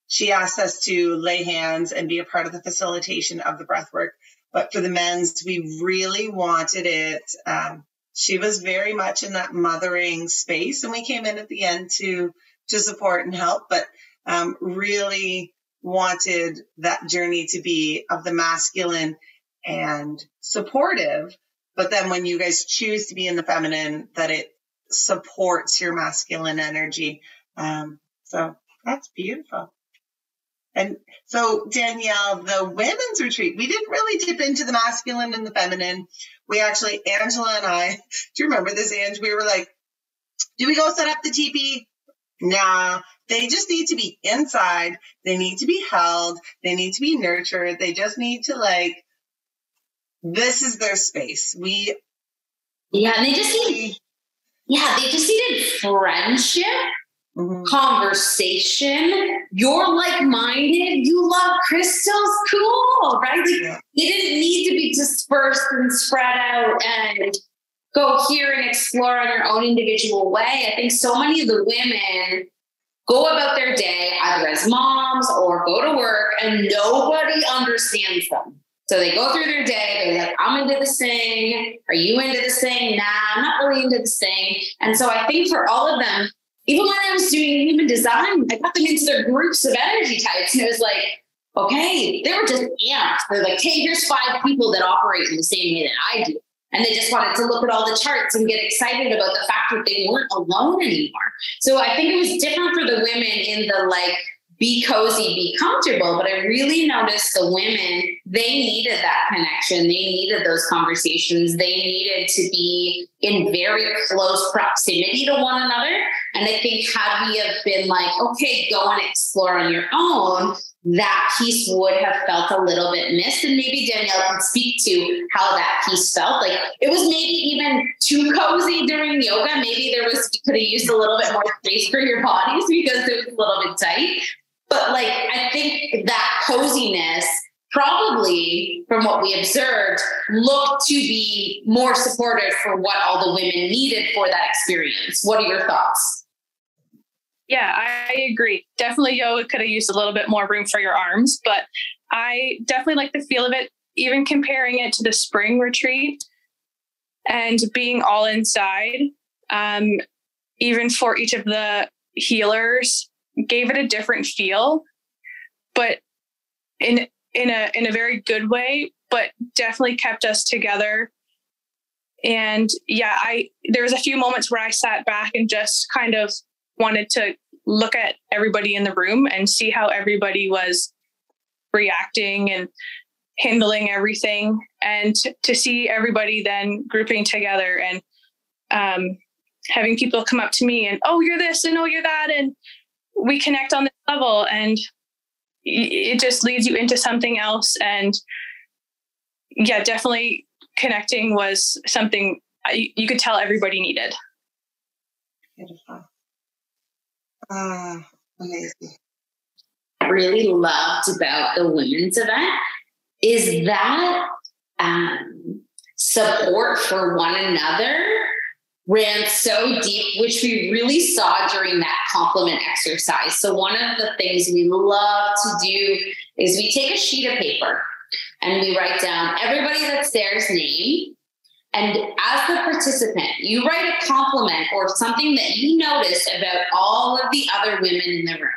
she asked us to lay hands and be a part of the facilitation of the breathwork. But for the men's, we really wanted it. Um, she was very much in that mothering space, and we came in at the end to to support and help, but um, really wanted that journey to be of the masculine and supportive. But then when you guys choose to be in the feminine, that it supports your masculine energy. Um, so that's beautiful. And so, Danielle, the women's retreat, we didn't really dip into the masculine and the feminine. We actually, Angela and I, do you remember this, Ange? We were like, do we go set up the teepee? Nah, they just need to be inside. They need to be held. They need to be nurtured. They just need to, like, this is their space. We. Yeah, they just need, yeah, they just needed friendship. Mm-hmm. Conversation. You're like-minded. You love crystals. Cool, right? Like, yeah. They didn't need to be dispersed and spread out and go here and explore in your own individual way. I think so many of the women go about their day either as moms or go to work, and nobody understands them. So they go through their day, they're like, I'm into this thing. Are you into this thing? Nah, I'm not really into this thing. And so I think for all of them, even when I was doing human design, I got them into their groups of energy types. And it was like, okay, they were just amped. They're like, hey, here's five people that operate in the same way that I do. And they just wanted to look at all the charts and get excited about the fact that they weren't alone anymore. So I think it was different for the women in the like, be cozy, be comfortable. But I really noticed the women, they needed that connection. They needed those conversations. They needed to be in very close proximity to one another. And I think had we have been like, okay, go and explore on your own, that piece would have felt a little bit missed. And maybe Danielle can speak to how that piece felt. Like it was maybe even too cozy during yoga. Maybe there was, you could have used a little bit more space for your bodies because it was a little bit tight. But like, I think that coziness probably, from what we observed, looked to be more supportive for what all the women needed for that experience. What are your thoughts? Yeah, I agree. Definitely yoga could have used a little bit more room for your arms, but I definitely like the feel of it, even comparing it to the spring retreat and being all inside, um, even for each of the healers, gave it a different feel, but in in a in a very good way, but definitely kept us together. And yeah, I there was a few moments where I sat back and just kind of wanted to look at everybody in the room and see how everybody was reacting and handling everything, and t- to see everybody then grouping together and um, having people come up to me and, oh, you're this and oh, you're that. And we connect on this level, and it just leads you into something else. And yeah, definitely connecting was something I, you could tell everybody needed. Beautiful. Ah, uh, amazing. I really loved about the women's event is that um, support for one another ran so deep, which we really saw during that complement exercise. So one of the things we love to do is we take a sheet of paper and we write down everybody that's there's name. And as the participant, you write a compliment or something that you noticed about all of the other women in the room.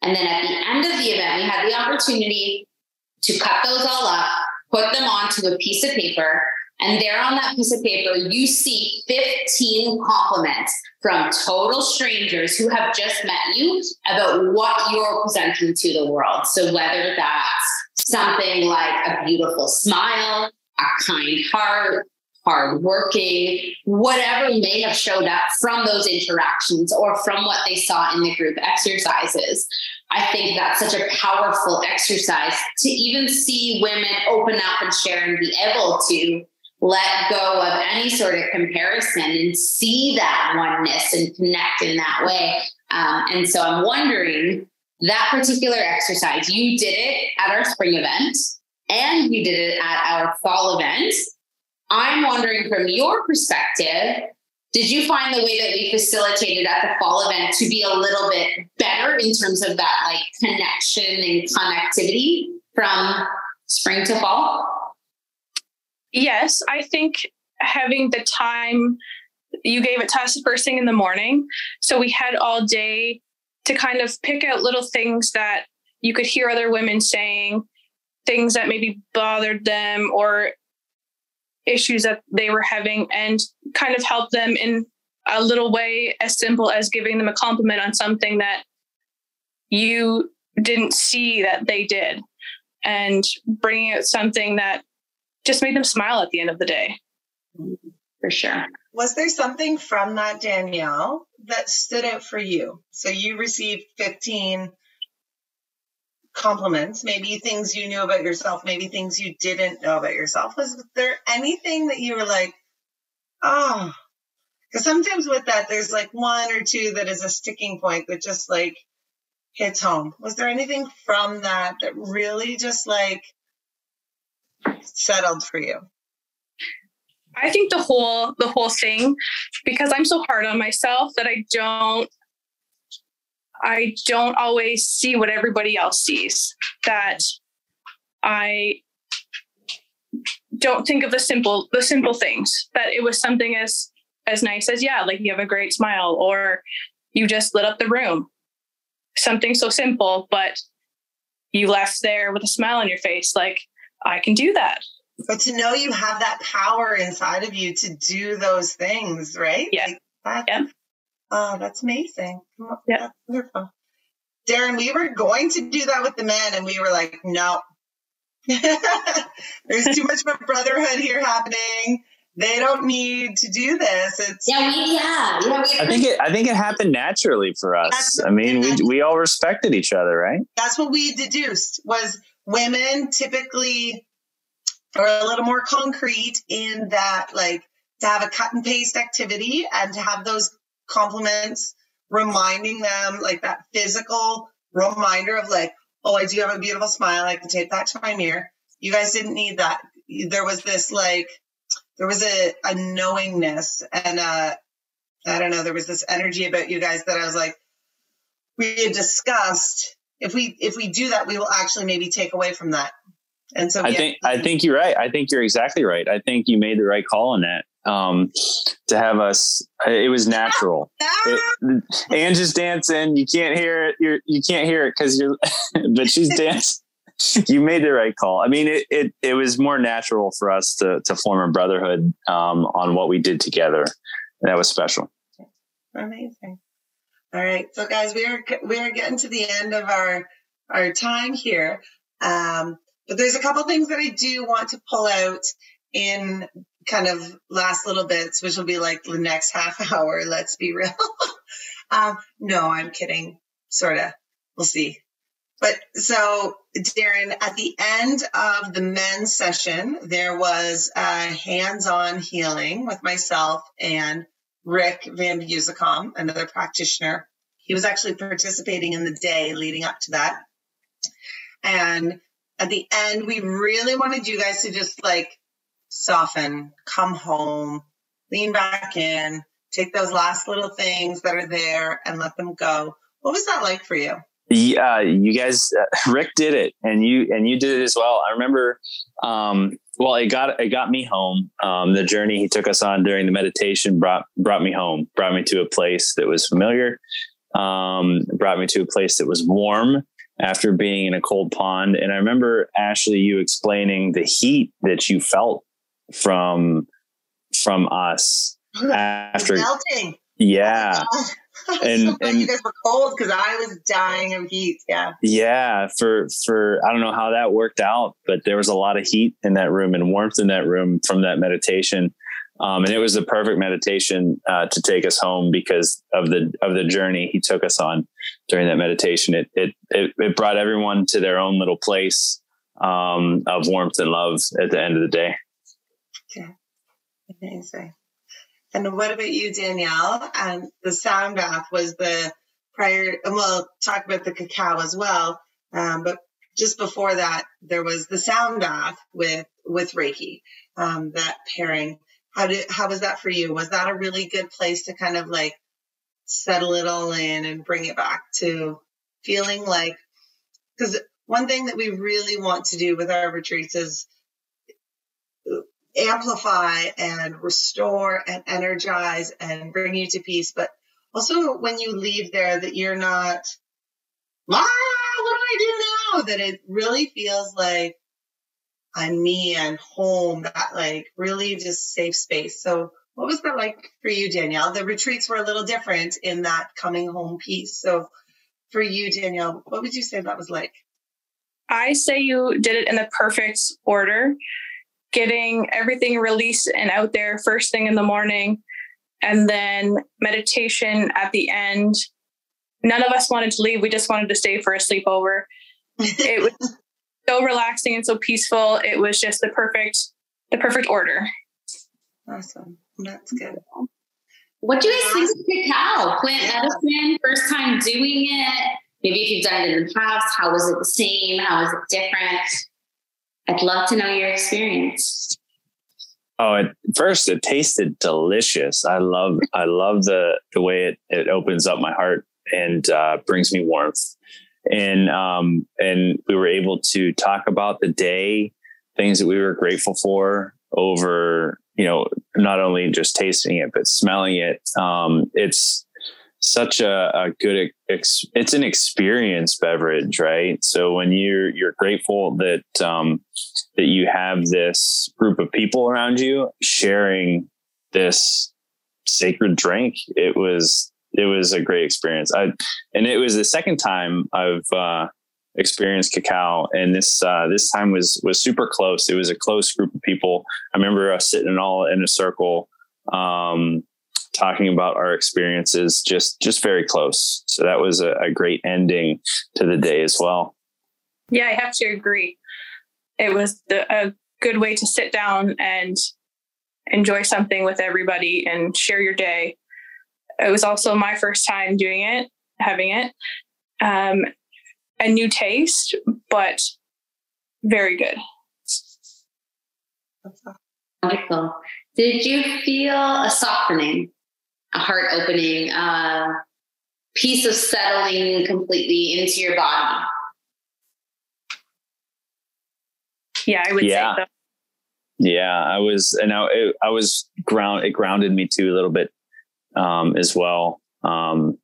And then at the end of the event, we had the opportunity to cut those all up, put them onto a piece of paper. And there on that piece of paper, you see fifteen compliments from total strangers who have just met you about what you're presenting to the world. So whether that's something like a beautiful smile, a kind heart, hardworking, whatever may have showed up from those interactions or from what they saw in the group exercises. I think that's such a powerful exercise to even see women open up and share and be able to let go of any sort of comparison and see that oneness and connect in that way. Um, and so I'm wondering, that particular exercise, you did it at our spring event and you did it at our fall event. I'm wondering, from your perspective, did you find the way that we facilitated at the fall event to be a little bit better in terms of that like connection and connectivity from spring to fall? Yes, I think having the time you gave it to us first thing in the morning, so we had all day to kind of pick out little things that you could hear other women saying, things that maybe bothered them or issues that they were having, and kind of help them in a little way as simple as giving them a compliment on something that you didn't see that they did, and bringing out something that just made them smile at the end of the day. For sure. Was there something from that, Danielle, that stood out for you? So you received fifteen compliments, maybe things you knew about yourself, maybe things you didn't know about yourself. Was there anything that you were like, oh, because sometimes with that, there's like one or two that is a sticking point that just like hits home. Was there anything from that that really just like settled for you? I think the whole, the whole thing, because I'm so hard on myself that I don't I don't always see what everybody else sees, that I don't think of the simple, the simple things, that it was something as, as nice as, yeah, like you have a great smile or you just lit up the room, something so simple, but you left there with a smile on your face. Like, I can do that. But to know you have that power inside of you to do those things, right? Yeah. Like that. Yeah. Oh, that's amazing. Yeah. That's wonderful. Darren, we were going to do that with the men and we were like, no, there's too much of a brotherhood here happening. they don't need to do this. It's yeah, we, yeah. yeah we, I think it. I think it happened naturally for us. I mean, we we all respected each other, right? That's what we deduced, was women typically are a little more concrete in that, like, to have a cut and paste activity and to have those compliments reminding them, like that physical reminder of like, oh, I do have a beautiful smile. I can take that to my mirror. You guys didn't need that. There was this like, there was a, a knowingness and uh, I don't know, there was this energy about you guys that I was like, we had discussed if we, if we do that, we will actually maybe take away from that. And so I yeah. think, I think you're right. I think you're exactly right. I think you made the right call on that. Um, to have us, it was natural. It, Ange's dancing. You can't hear it. You're, you can't hear it cause you're, but she's dancing. You made the right call. I mean, it, it, it was more natural for us to, to form a brotherhood, um, on what we did together. And that was special. Amazing. All right. So guys, we are, we are getting to the end of our, our time here. Um, But there's a couple things that I do want to pull out in kind of last little bits, which will be like the next half hour. Let's be real. um, no, I'm kidding. Sort of. We'll see. But so, Darren, at the end of the men's session, there was a hands-on healing with myself and Rick van Buzakom, another practitioner. He was actually participating in the day leading up to that. And at the end, we really wanted you guys to just like soften, come home, lean back in, take those last little things that are there and let them go. What was that like for you? Yeah, you guys, uh, Rick did it and you, and you did it as well. I remember, um, well, it got, it got me home. Um, the journey he took us on during the meditation brought, brought me home, brought me to a place that was familiar, um, brought me to a place that was warm after being in a cold pond. And I remember, Ashley, you explaining the heat that you felt from, from us oh, after melting. Yeah. And, so and you guys were cold because I was dying of heat. Yeah. Yeah. For, for, I don't know how that worked out, but there was a lot of heat in that room and warmth in that room from that meditation. Um, and it was the perfect meditation uh, to take us home because of the of the journey he took us on during that meditation. It it it, it brought everyone to their own little place um, of warmth and love at the end of the day. Okay, amazing. And what about you, Danielle? And um, the sound bath was the prior, and we'll talk about the cacao as well. Um, but just before that, there was the sound bath with with Reiki. Um, that pairing. How did, how was that for you? Was that a really good place to kind of like settle it all in and bring it back to feeling like, because one thing that we really want to do with our retreats is amplify and restore and energize and bring you to peace. But also when you leave there that you're not, ah, what do I do now? That it really feels like, I'm me and home, that like really just safe space. So what was that like for you, Danielle? The retreats were a little different in that coming home piece. So for you, Danielle, what would you say that was like? I say you did it in the perfect order, getting everything released and out there first thing in the morning, and then meditation at the end. None of us wanted to leave. We just wanted to stay for a sleepover. It was so relaxing and so peaceful. It was just the perfect, the perfect order. Awesome. That's good. What do you guys think of cacao? Plant medicine, first time doing it. Maybe if you've done it in the past, how was it the same? How was it different? I'd love to know your experience. Oh, at first it tasted delicious. I love, I love the, the way it, it opens up my heart and uh, brings me warmth. And, um, and we were able to talk about the day, things that we were grateful for over, you know, not only just tasting it, but smelling it. Um, it's such a, a good, ex- it's an experience beverage, right? So when you're, you're grateful that, um, that you have this group of people around you sharing this sacred drink, it was, it was a great experience. I, and it was the second time I've, uh, experience cacao. And this, uh, this time was, was super close. It was a close group of people. I remember us sitting all in a circle, um, talking about our experiences, just, just very close. So that was a, a great ending to the day as well. Yeah, I have to agree. It was the, a good way to sit down and enjoy something with everybody and share your day. It was also my first time doing it, having it, um, a new taste, but very good. Wonderful. Did you feel a softening, a heart opening, a piece of settling completely into your body? Yeah, I would yeah. say so. Yeah, I was, and I, it, I was ground, it grounded me too a little bit, um, as well. Um,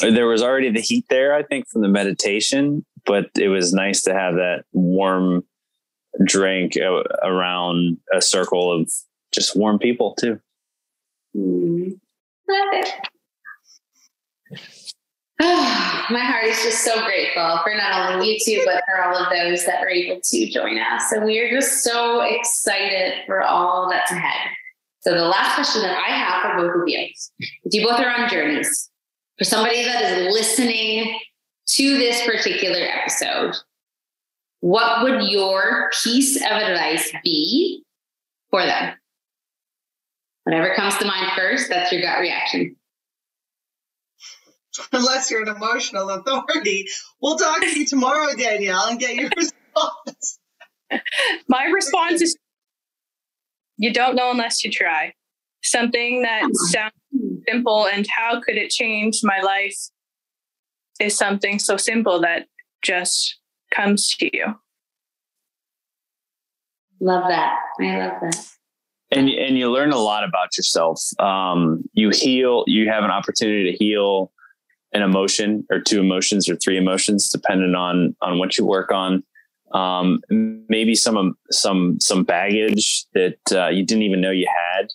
there was already the heat there, I think, from the meditation, but it was nice to have that warm drink uh, around a circle of just warm people too. Mm-hmm. Love it. Oh, my heart is just so grateful for not only you two, but for all of those that were able to join us. And we are just so excited for all that's ahead. So the last question that I have for both of you, if you both are on journeys, for somebody that is listening to this particular episode, what would your piece of advice be for them? Whatever comes to mind first, that's your gut reaction. Unless you're an emotional authority. We'll talk to you tomorrow, Danielle, and get your response. My response is, you don't know unless you try. Something that sounds simple and how could it change my life is something so simple that just comes to you. Love that. I love that. And, and you learn a lot about yourself. Um, you heal, you have an opportunity to heal an emotion or two emotions or three emotions, depending on, on what you work on. Um, maybe some, some, some baggage that uh, you didn't even know you had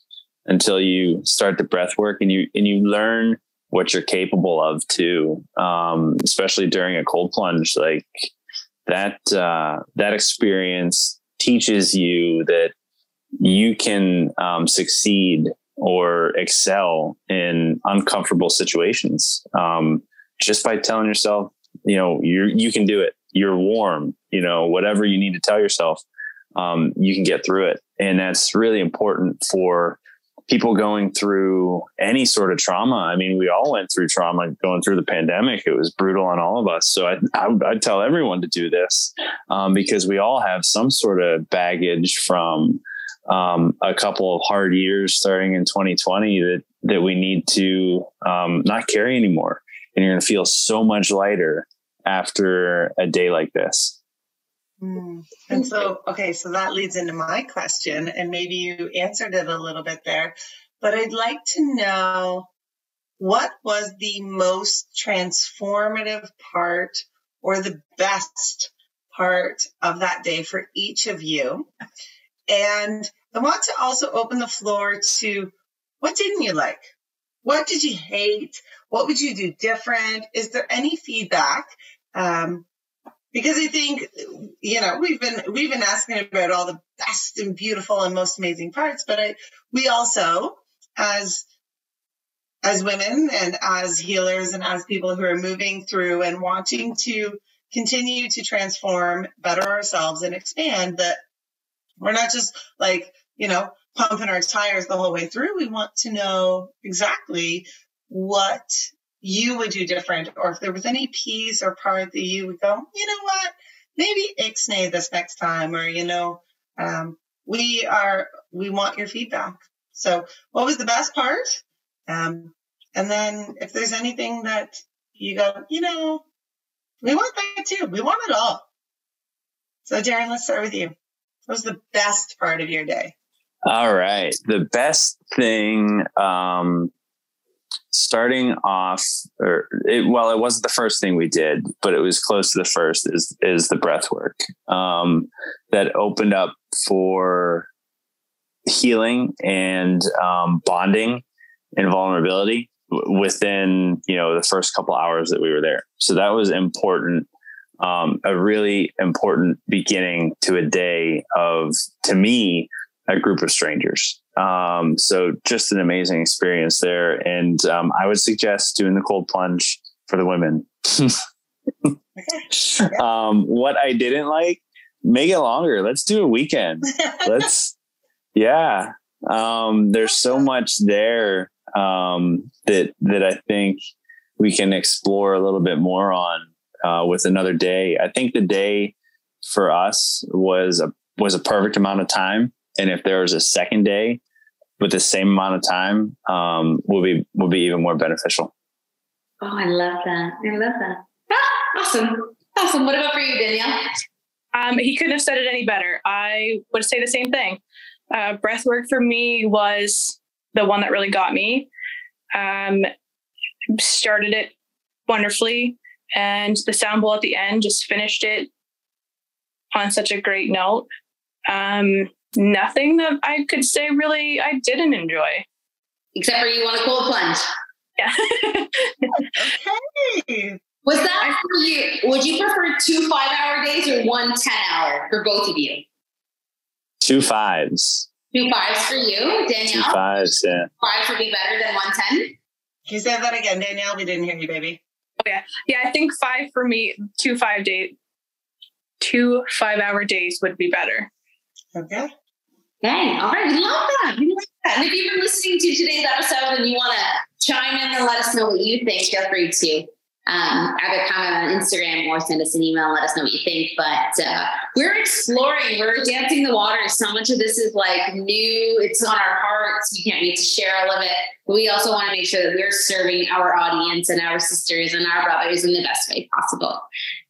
until you start the breath work and you, and you learn what you're capable of too. Um, especially during a cold plunge, like that, uh, that experience teaches you that you can um, succeed or excel in uncomfortable situations. Um, just by telling yourself, you know, you you can do it. You're warm, you know, whatever you need to tell yourself, um, you can get through it. And that's really important for people going through any sort of trauma. I mean, we all went through trauma going through the pandemic. It was brutal on all of us. So I, I, I tell everyone to do this um, because we all have some sort of baggage from, um, a couple of hard years starting in twenty twenty that, that we need to, um, not carry anymore. And you're going to feel so much lighter after a day like this. Mm. And so, okay. So that leads into my question, and maybe you answered it a little bit there, but I'd like to know, what was the most transformative part or the best part of that day for each of you? And I want to also open the floor to, what didn't you like? What did you hate? What would you do different? Is there any feedback? Um, because I think, you know, we've been, we've been asking about all the best and beautiful and most amazing parts, but I, we also, as, as women and as healers and as people who are moving through and wanting to continue to transform, better ourselves and expand, that we're not just like, you know, pumping our tires the whole way through. We want to know exactly what you would do different, or if there was any piece or part that you would go, you know what, maybe ixnay this next time, or, you know, um, we are, we want your feedback. So what was the best part? Um, and then if there's anything that you go, you know, we want that too. We want it all. So Darren, let's start with you. What was the best part of your day? All right. The best thing, um, starting off, or it, well, it wasn't the first thing we did, but it was close to the first, is, is the breath work, um, that opened up for healing and, um, bonding and vulnerability within, you know, the first couple hours that we were there. So that was important. um, a really important beginning to a day of, to me, a group of strangers. Um, so just an amazing experience there. And um, I would suggest doing the cold plunge for the women. um, what I didn't like, make it longer. Let's do a weekend. Let's, yeah. Um, there's so much there um, that, that I think we can explore a little bit more on uh, with another day. I think the day for us was a, was a perfect amount of time. And if there was a second day with the same amount of time, um, will be, will be even more beneficial. Oh, I love that. I love that. Ah, awesome. Awesome. What about for you, Danielle? Um, he couldn't have said it any better. I would say the same thing. Uh, breathwork for me was the one that really got me. Um, started it wonderfully, and the sound bowl at the end just finished it on such a great note. Um, nothing that I could say really I didn't enjoy. Except for you want a cold plunge. Yeah. Okay. Was that for you? Would you prefer two five-hour days or one ten-hour for both of you? Two fives. Two fives for you, Danielle? Two fives, yeah. Fives would be better than one ten? Can you say that again, Danielle? We didn't hear you, baby. Oh, yeah. Yeah, I think five for me, two five day, two five-hour days would be better. Okay. Dang, all right. We love that. We love that. And if you've been listening to today's episode and you want to chime in and let us know what you think, feel free to. Um, either comment on Instagram or send us an email and let us know what you think. But uh, we're exploring, we're dancing the waters. So much of this is like new, it's on our hearts. We can't wait to share all of it. But we also want to make sure that we're serving our audience and our sisters and our brothers in the best way possible.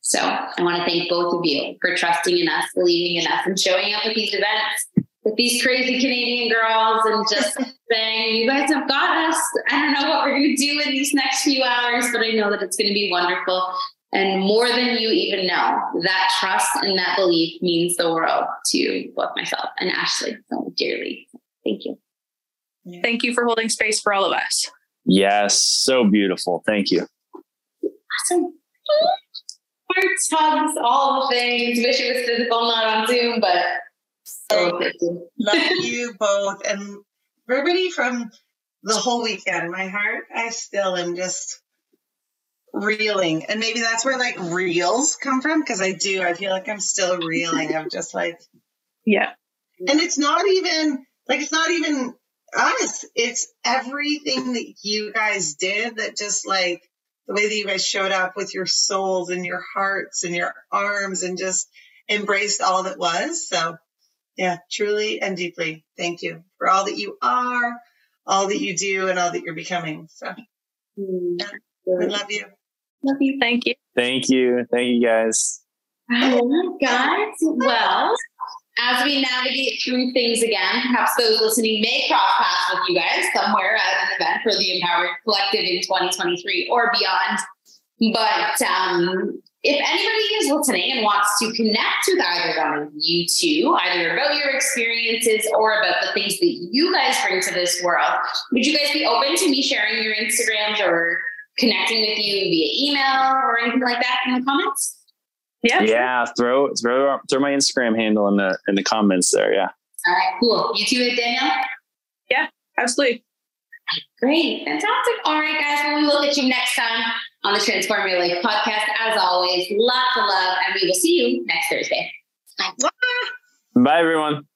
So I want to thank both of you for trusting in us, believing in us, and showing up at these events with these crazy Canadian girls and just saying, you guys have got us. I don't know what we're going to do in these next few hours, but I know that it's going to be wonderful. And more than you even know, that trust and that belief means the world to both myself and Ashley so dearly. Thank you. Thank you for holding space for all of us. Yes. So beautiful. Thank you. Awesome. Hearts, hugs, all the things. Wish it was physical, not on Zoom, but so love you both, and everybody from the whole weekend. My heart, I still am just reeling, and maybe that's where like reels come from, because I do. I feel like I'm still reeling. I'm just like, yeah. And it's not even like it's not even us. It's everything that you guys did. That just like the way that you guys showed up with your souls and your hearts and your arms, and just embraced all that was. So. Yeah, truly and deeply. Thank you for all that you are, all that you do, and all that you're becoming. So, yeah, we love you. Love you. Thank you. Thank you. Thank you, guys. Oh, guys. Well, as we navigate through things again, perhaps those listening may cross paths with you guys somewhere at an event for the Empowered Collective in twenty twenty-three or beyond. But um, if anybody is listening and wants to connect with either one of you two, either about your experiences or about the things that you guys bring to this world, would you guys be open to me sharing your Instagrams or connecting with you via email or anything like that in the comments? Yeah, yeah. Throw throw throw my Instagram handle in the in the comments there. Yeah. All right. Cool. You too, Danielle? Yeah, absolutely. Great. Fantastic. All right, guys. Well, we will get you next time on the Transform Your Life podcast. As always, lots of love, and we will see you next Thursday. Bye. Bye, everyone.